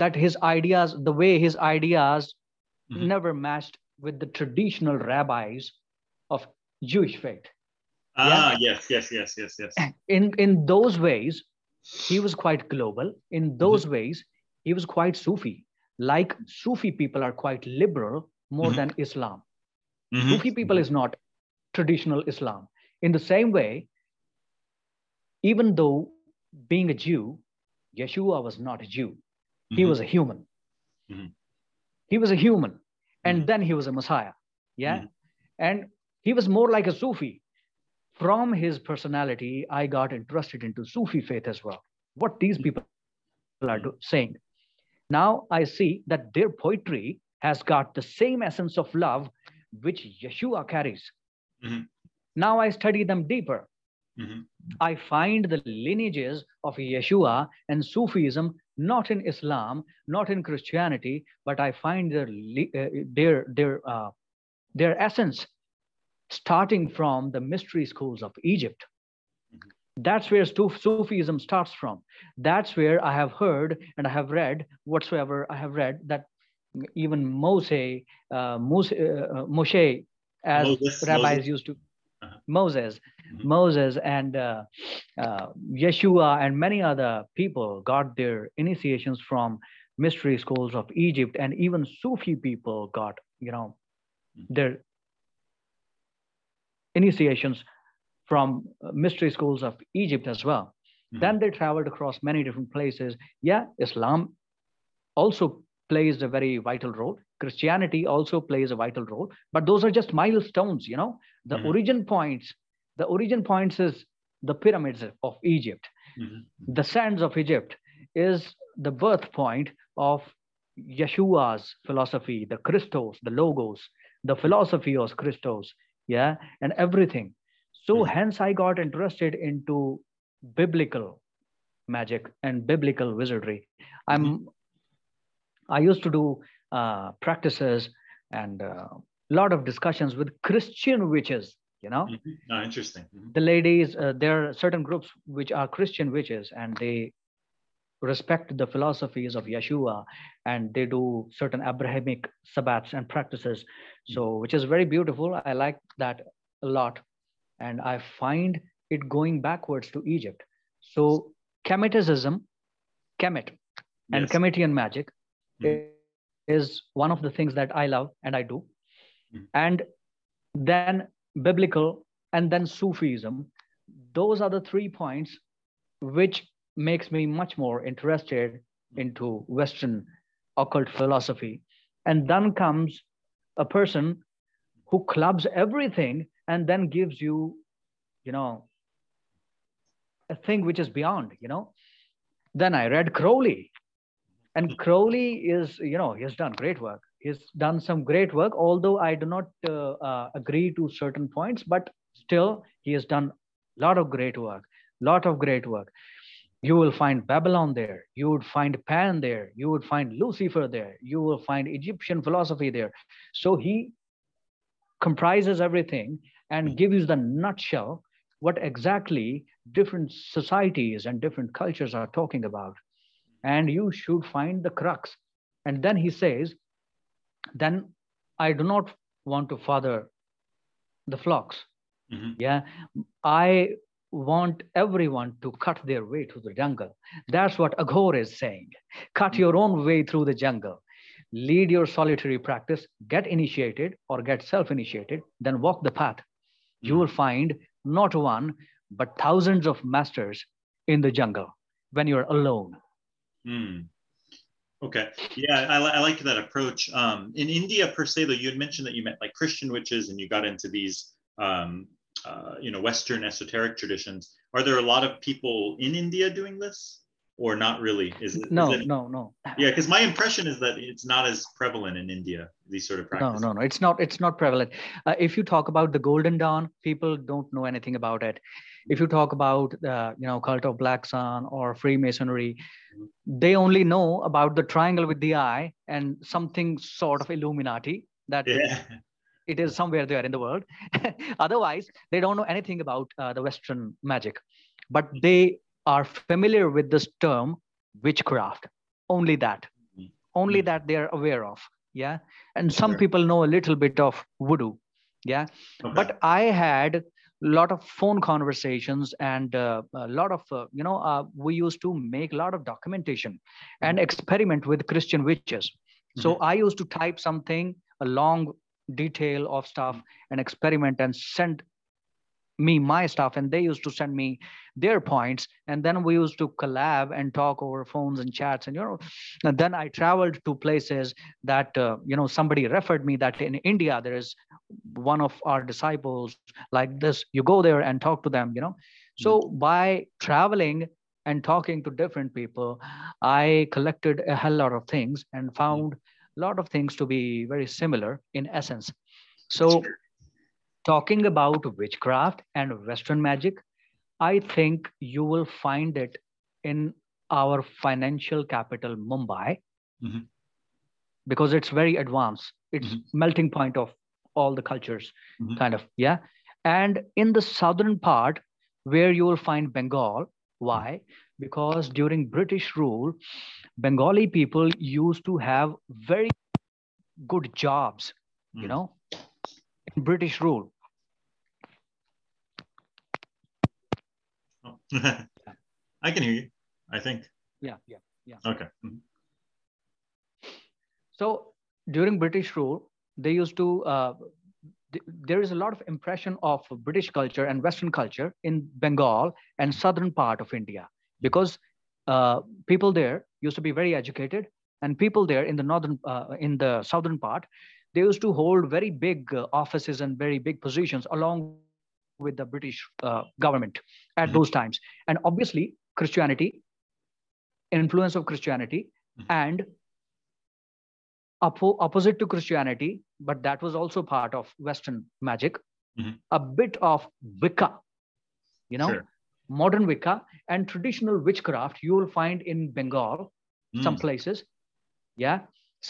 that his ideas, the way his ideas mm-hmm. never matched with the traditional rabbis of Jewish faith. Ah, yeah? yes, yes, yes, yes, yes. In, in those ways, he was quite global. In those mm-hmm. ways, he was quite Sufi. Like Sufi people are quite liberal more mm-hmm. than Islam. Mm-hmm. Sufi people is not traditional Islam. In the same way, even though being a Jew, Yeshua was not a Jew. Mm-hmm. He was a human. Mm-hmm. He was a human. And mm-hmm. then he was a Messiah. Yeah. Mm-hmm. And he was more like a Sufi. From his personality, I got interested into Sufi faith as well. What these people are do- saying. Now I see that their poetry has got the same essence of love which Yeshua carries. Mm-hmm. Now I study them deeper. Mm-hmm. I find the lineages of Yeshua and Sufism, not in Islam, not in Christianity, but I find their uh, their their uh, their essence starting from the mystery schools of Egypt. Mm-hmm. That's where Sufism starts from. That's where I have heard and I have read whatsoever I have read that even Moses, uh, Moses, uh, Moshe. As Moses, rabbis Moses. used to, uh-huh. Moses, mm-hmm. Moses and uh, uh, Yeshua and many other people got their initiations from mystery schools of Egypt, and even Sufi people got, you know, their initiations from mystery schools of Egypt as well. Mm-hmm. Then they traveled across many different places. Yeah, Islam also plays a very vital role. Christianity also plays a vital role, but those are just milestones, you know. The mm-hmm. origin points, the origin points is the pyramids of Egypt. Mm-hmm. The sands of Egypt is the birth point of Yeshua's philosophy, the Christos, the Logos, the philosophy of Christos, yeah, and everything. So mm-hmm. hence I got interested into biblical magic and biblical wizardry. I'm, mm-hmm. I used to do uh, practices and a uh, lot of discussions with Christian witches, you know. Mm-hmm. Oh, interesting. Mm-hmm. The ladies, uh, there are certain groups which are Christian witches, and they respect the philosophies of Yeshua, and they do certain Abrahamic Sabbats and practices. So, which is very beautiful. I like that a lot. And I find it going backwards to Egypt. So, Kemeticism, Kemet, and yes. Kemetian magic mm-hmm. is one of the things that I love and I do. Mm-hmm. And then biblical, and then Sufism. Those are the three points which makes me much more interested into Western occult philosophy. And then comes a person who clubs everything and then gives you, you know, a thing which is beyond, you know. Then I read Crowley, and Crowley is, you know, he's done great work. He's done some great work, although I do not uh, uh, agree to certain points, but still he has done a lot of great work, lot of great work. You will find Babylon there. You would find Pan there. You would find Lucifer there. You will find Egyptian philosophy there. So he comprises everything and gives you the nutshell what exactly different societies and different cultures are talking about. And you should find the crux. And then he says, then I do not want to father the flocks. Mm-hmm. Yeah, I want everyone to cut their way through the jungle. That's what Aghor is saying. Cut your own way through the jungle. Lead your solitary practice, get initiated or get self-initiated, then walk the path. You will find not one, but thousands of masters in the jungle when you're alone. Mm. Okay. Yeah, I, I like that approach. Um, in India, per se, though, you had mentioned that you met like Christian witches and you got into these um, Uh, you know, Western esoteric traditions. Are there a lot of people in India doing this, or not really? Is it, no, is it, no, no. Yeah, because my impression is that it's not as prevalent in India, these sort of practices. No, no, no. It's not. It's not prevalent. Uh, if you talk about the Golden Dawn, people don't know anything about it. If you talk about uh, you know, Cult of Black Sun or Freemasonry, mm-hmm. they only know about the triangle with the eye and something sort of Illuminati that. Yeah. It is somewhere there in the world. Otherwise, they don't know anything about uh, the Western magic, but they are familiar with this term witchcraft. Only that, mm-hmm. only mm-hmm. that they are aware of. Yeah, and some sure. people know a little bit of voodoo. Yeah, okay. But I had a lot of phone conversations and uh, a lot of uh, you know uh, we used to make a lot of documentation mm-hmm. and experiment with Christian witches. Mm-hmm. So I used to type something a long detail of stuff and experiment and send me my stuff, and they used to send me their points, and then we used to collab and talk over phones and chats, and you know, and then I traveled to places that uh, you know, somebody referred me that in India there is one of our disciples like this, you go there and talk to them, you know. So mm-hmm. by traveling and talking to different people, I collected a hell lot of things and found mm-hmm. lot of things to be very similar in essence. So talking about witchcraft and Western magic, I think you will find it in our financial capital, Mumbai, mm-hmm. because it's very advanced. It's mm-hmm. melting point of all the cultures, mm-hmm. kind of, yeah. And in the southern part where you will find Bengal, why? Because during British rule, Bengali people used to have very good jobs, mm. you know, in British rule. Oh. yeah. I can hear you, I think. Yeah, yeah, yeah. Okay. Mm-hmm. So during British rule, they used to, uh, th there is a lot of impression of British culture and Western culture in Bengal and southern part of India, because uh, people there used to be very educated, and people there in the northern, uh, in the southern part, they used to hold very big uh, offices and very big positions along with the British uh, government at mm-hmm. those times. And obviously Christianity, influence of Christianity, mm-hmm. and oppo- opposite to Christianity, but that was also part of Western magic, mm-hmm. a bit of Wicca, you know, sure. modern Wicca and traditional witchcraft you will find in Bengal, mm. some places, yeah.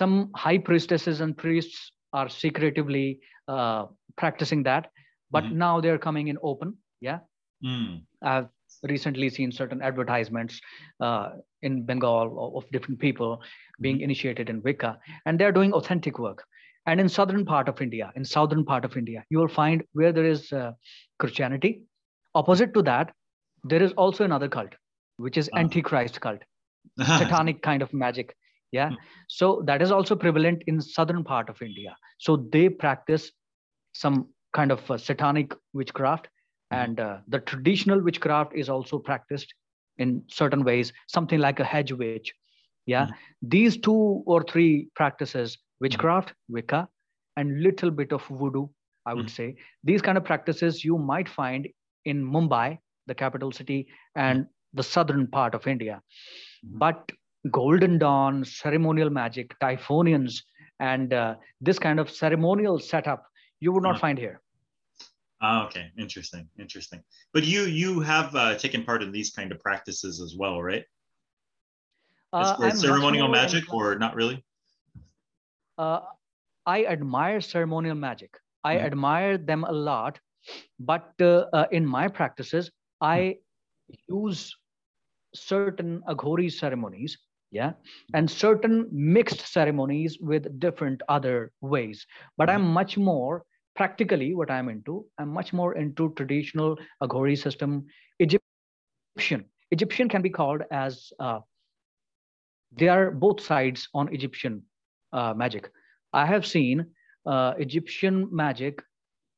Some high priestesses and priests are secretively uh, practicing that, but mm-hmm. now they're coming in open, yeah. Mm. I've recently seen certain advertisements uh, in Bengal of different people being mm-hmm. initiated in Wicca, and they're doing authentic work. And in southern part of India, in southern part of India, you will find where there is uh, Christianity. Opposite to that, there is also another cult, which is uh-huh. Antichrist cult, satanic kind of magic. Yeah. Hmm. So that is also prevalent in southern part of India. So they practice some kind of uh, satanic witchcraft, hmm. and uh, the traditional witchcraft is also practiced in certain ways, something like a hedge witch. Yeah. Hmm. These two or three practices, witchcraft, hmm. Wicca, and little bit of voodoo, I would hmm. say. These kind of practices you might find in Mumbai, the capital city, and the southern part of India. Hmm. But Golden Dawn, ceremonial magic, Typhonians, and uh, this kind of ceremonial setup you would not mm-hmm. find here. Ah, okay, interesting, interesting. But you you have uh, taken part in these kind of practices as well, right? Uh, as ceremonial magic, in, or not really? Uh, I admire ceremonial magic. I mm-hmm. admire them a lot, but uh, uh, in my practices, I mm-hmm. use certain Aghori ceremonies. Yeah. And certain mixed ceremonies with different other ways. But I'm much more practically what I'm into. I'm much more into traditional Aghori system. Egyptian. Egyptian can be called as, uh, they are both sides on Egyptian uh, magic. I have seen uh, Egyptian magic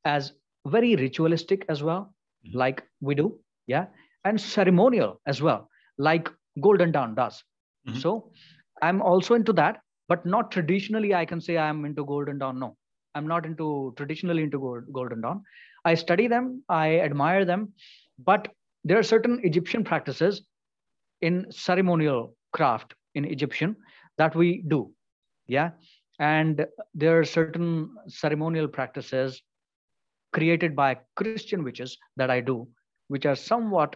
as very ritualistic as well, mm-hmm. like we do. Yeah. And ceremonial as well, like Golden Dawn does. Mm-hmm. So I'm also into that, but not traditionally. I can say I'm into Golden Dawn. No, I'm not into traditionally into gold, Golden Dawn. I study them, I admire them, but there are certain Egyptian practices in ceremonial craft in Egyptian that we do. Yeah. And there are certain ceremonial practices created by Christian witches that I do, which are somewhat,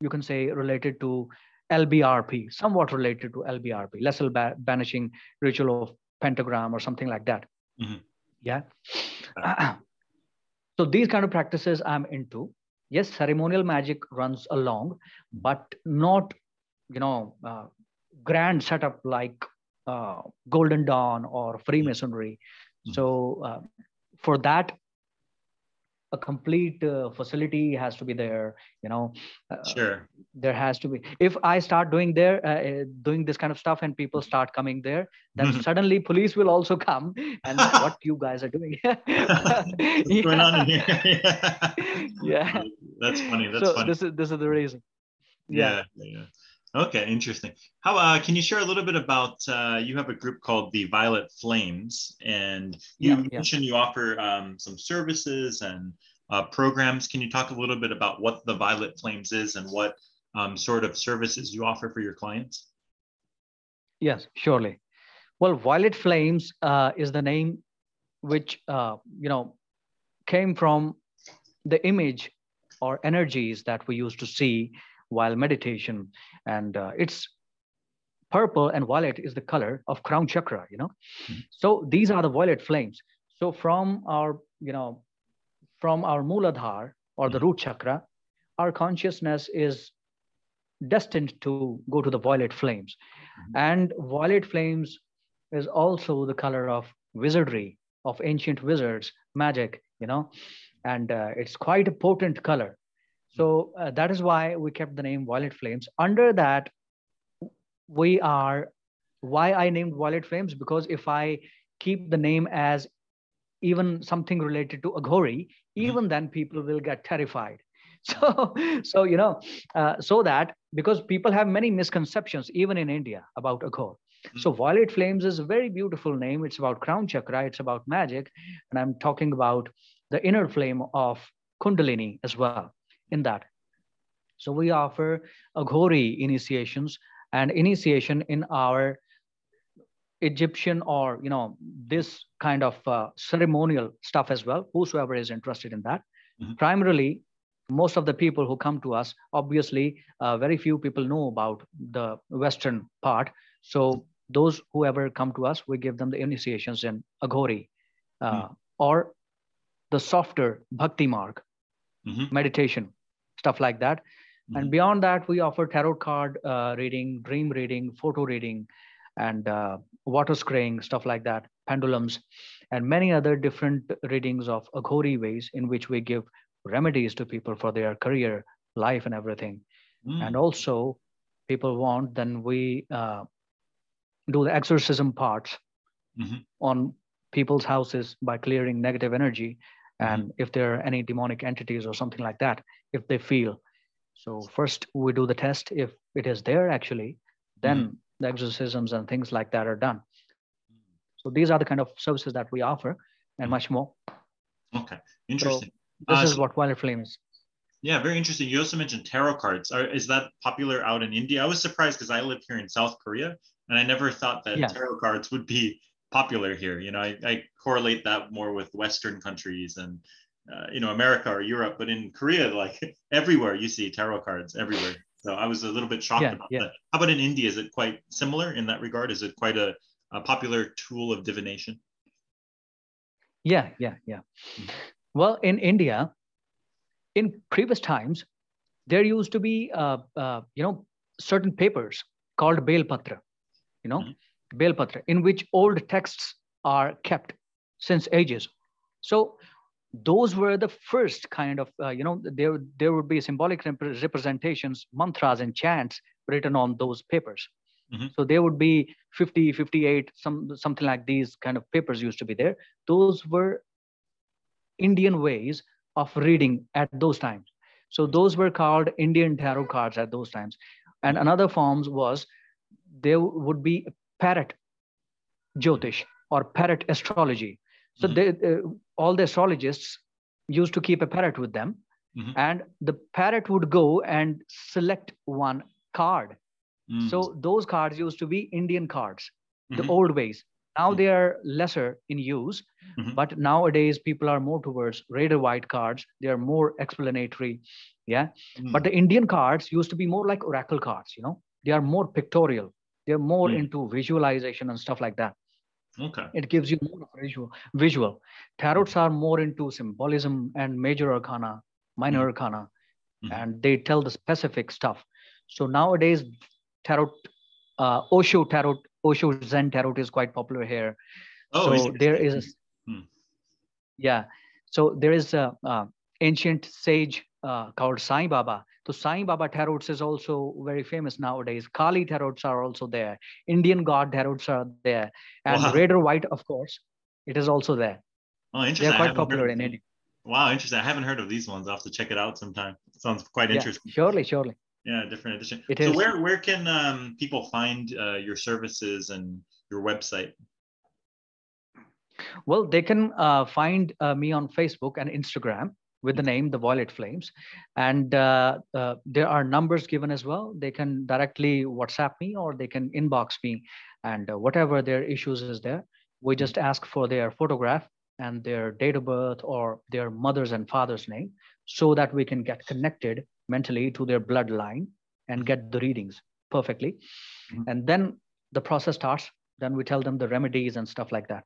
you can say, related to L B R P, somewhat related to L B R P, Lesser Banishing Ritual of Pentagram or something like that. Mm-hmm. Yeah. Uh, so these kind of practices I'm into. Yes, ceremonial magic runs along, but not, you know, uh, grand setup like uh, Golden Dawn or Freemasonry. Mm-hmm. So uh, for that, a complete uh, facility has to be there, you know. Uh, sure. There has to be. If I start doing there, uh, doing this kind of stuff, and people start coming there, then suddenly police will also come and what you guys are doing. What's yeah. going on in here? yeah. yeah. That's funny. That's so funny. This is this is the reason. Yeah. yeah. yeah. Okay. Interesting. How uh, can you share a little bit about? Uh, you have a group called the Violet Flames, and you yeah, mentioned yeah. you offer um, some services and. Uh, programs. Can you talk a little bit about what the Violet Flames is and what um, sort of services you offer for your clients? Yes, surely. Well, Violet Flames uh, is the name which, uh, you know, came from the image or energies that we used to see while meditation. And uh, it's purple, and violet is the color of crown chakra, you know. Mm-hmm. So these are the Violet Flames. So from our, you know, from our Mooladhara or the root chakra, our consciousness is destined to go to the Violet Flames. Mm-hmm. And Violet Flames is also the color of wizardry, of ancient wizards, magic, you know, and uh, it's quite a potent color. So uh, that is why we kept the name Violet Flames. Under that, we are, why I named Violet Flames, because if I keep the name as even something related to aghori, even then people will get terrified. So, so you know, uh, so that because people have many misconceptions, even in India, about aghor. Mm-hmm. So Violet Flames is a very beautiful name. It's about crown chakra. It's about magic. And I'm talking about the inner flame of Kundalini as well in that. So we offer aghori initiations and initiation in our Egyptian or, you know, this kind of uh, ceremonial stuff as well, whosoever is interested in that. Mm-hmm. Primarily, most of the people who come to us, obviously, uh, very few people know about the Western part. So those whoever come to us, we give them the initiations in aghori uh, mm-hmm. or the softer bhakti mark, mm-hmm. meditation, stuff like that. Mm-hmm. And beyond that, we offer tarot card uh, reading, dream reading, photo reading, and uh, water spraying, stuff like that, pendulums, and many other different readings of aghori ways in which we give remedies to people for their career, life, and everything. Mm. And also, people want, then we uh, do the exorcism parts mm-hmm. on people's houses by clearing negative energy. And mm-hmm. if there are any demonic entities or something like that, if they feel. So first we do the test. If it is there actually, then mm-hmm. the exorcisms and things like that are done. So these are the kind of services that we offer and much more. Okay, interesting. So this uh, is so, what Violet Flame is. Yeah, very interesting. You also mentioned tarot cards. Are, is that popular out in India? I was surprised because I live here in South Korea and I never thought that yeah. tarot cards would be popular here. You know, I, I correlate that more with Western countries and, uh, you know, America or Europe, but in Korea, like everywhere you see tarot cards everywhere. So I was a little bit shocked yeah, about yeah. that. How about in India? Is it quite similar in that regard? Is it quite a, a popular tool of divination? Yeah, yeah, yeah. Mm-hmm. Well, in India, in previous times, there used to be, uh, uh, you know, certain papers called Belpatra, you know, mm-hmm. Belpatra, in which old texts are kept since ages. So those were the first kind of, uh, you know, there, there would be symbolic rep- representations, mantras and chants written on those papers. Mm-hmm. So there would be fifty, fifty-eight, some, something like these kind of papers used to be there. Those were Indian ways of reading at those times. So those were called Indian tarot cards at those times. And another forms was there would be parrot jyotish or parrot astrology. So they, uh, all the astrologists used to keep a parrot with them mm-hmm. and the parrot would go and select one card. Mm-hmm. So those cards used to be Indian cards, mm-hmm. the old ways. Now mm-hmm. they are lesser in use, mm-hmm. but nowadays people are more towards red or white cards. They are more explanatory. Yeah. Mm-hmm. But the Indian cards used to be more like oracle cards, you know, they are more pictorial. They're more mm-hmm. into visualization and stuff like that. Okay. It gives you more visual. Visual tarots are more into symbolism and major arcana, minor mm-hmm. arcana, mm-hmm. and they tell the specific stuff. So nowadays, tarot, uh, Osho tarot, Osho Zen tarot is quite popular here. Oh, so there is, hmm. yeah. So there is a uh, ancient sage uh, called Sai Baba. So Sai Baba tarots is also very famous nowadays. Kali tarots are also there. Indian God tarots are there. And wow. red or white, of course, it is also there. Oh, interesting. They're quite popular in India. Wow, interesting. I haven't heard of these ones. I'll have to check it out sometime. It sounds quite yeah, interesting. Surely, surely. Yeah, different edition. It so is. where where can um, people find uh, your services and your website? Well, they can uh, find uh, me on Facebook and Instagram with the name The Violet Flames, and uh, uh, there are numbers given as well. They can directly WhatsApp me or they can inbox me, and uh, whatever their issues is there, we just ask for their photograph and their date of birth or their mother's and father's name so that we can get connected mentally to their bloodline and get the readings perfectly. Mm-hmm. And then the process starts. Then we tell them the remedies and stuff like that.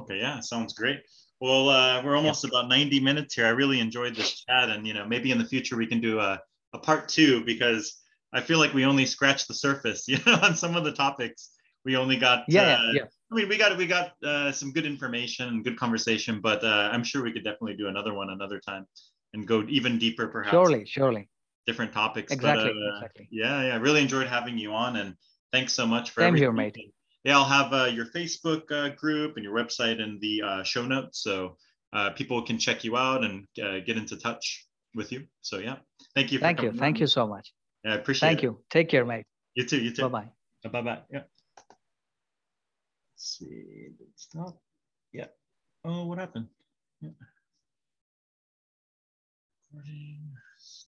Okay, yeah, sounds great. Well, uh, we're almost yeah. about ninety minutes here. I really enjoyed this chat, and you know, maybe in the future we can do a, a part two, because I feel like we only scratched the surface. You know, on some of the topics we only got. Yeah, uh, yeah. I mean, we got we got uh, some good information and good conversation, but uh, I'm sure we could definitely do another one another time and go even deeper, perhaps. Surely, surely. Different topics. Exactly. But, uh, exactly. Yeah, yeah. I really enjoyed having you on, and thanks so much for. Same everything. Here, mate. Yeah, I'll have uh, your Facebook uh, group and your website in the uh, show notes, so uh, people can check you out and uh, get into touch with you. So yeah, thank you. For thank you. On. Thank you so much. Yeah, I appreciate thank it. Thank you. Take care, mate. You too. You too. Bye bye. Bye bye. Yeah. Let's see. Stop. Yeah. Oh, what happened? Yeah. Recording.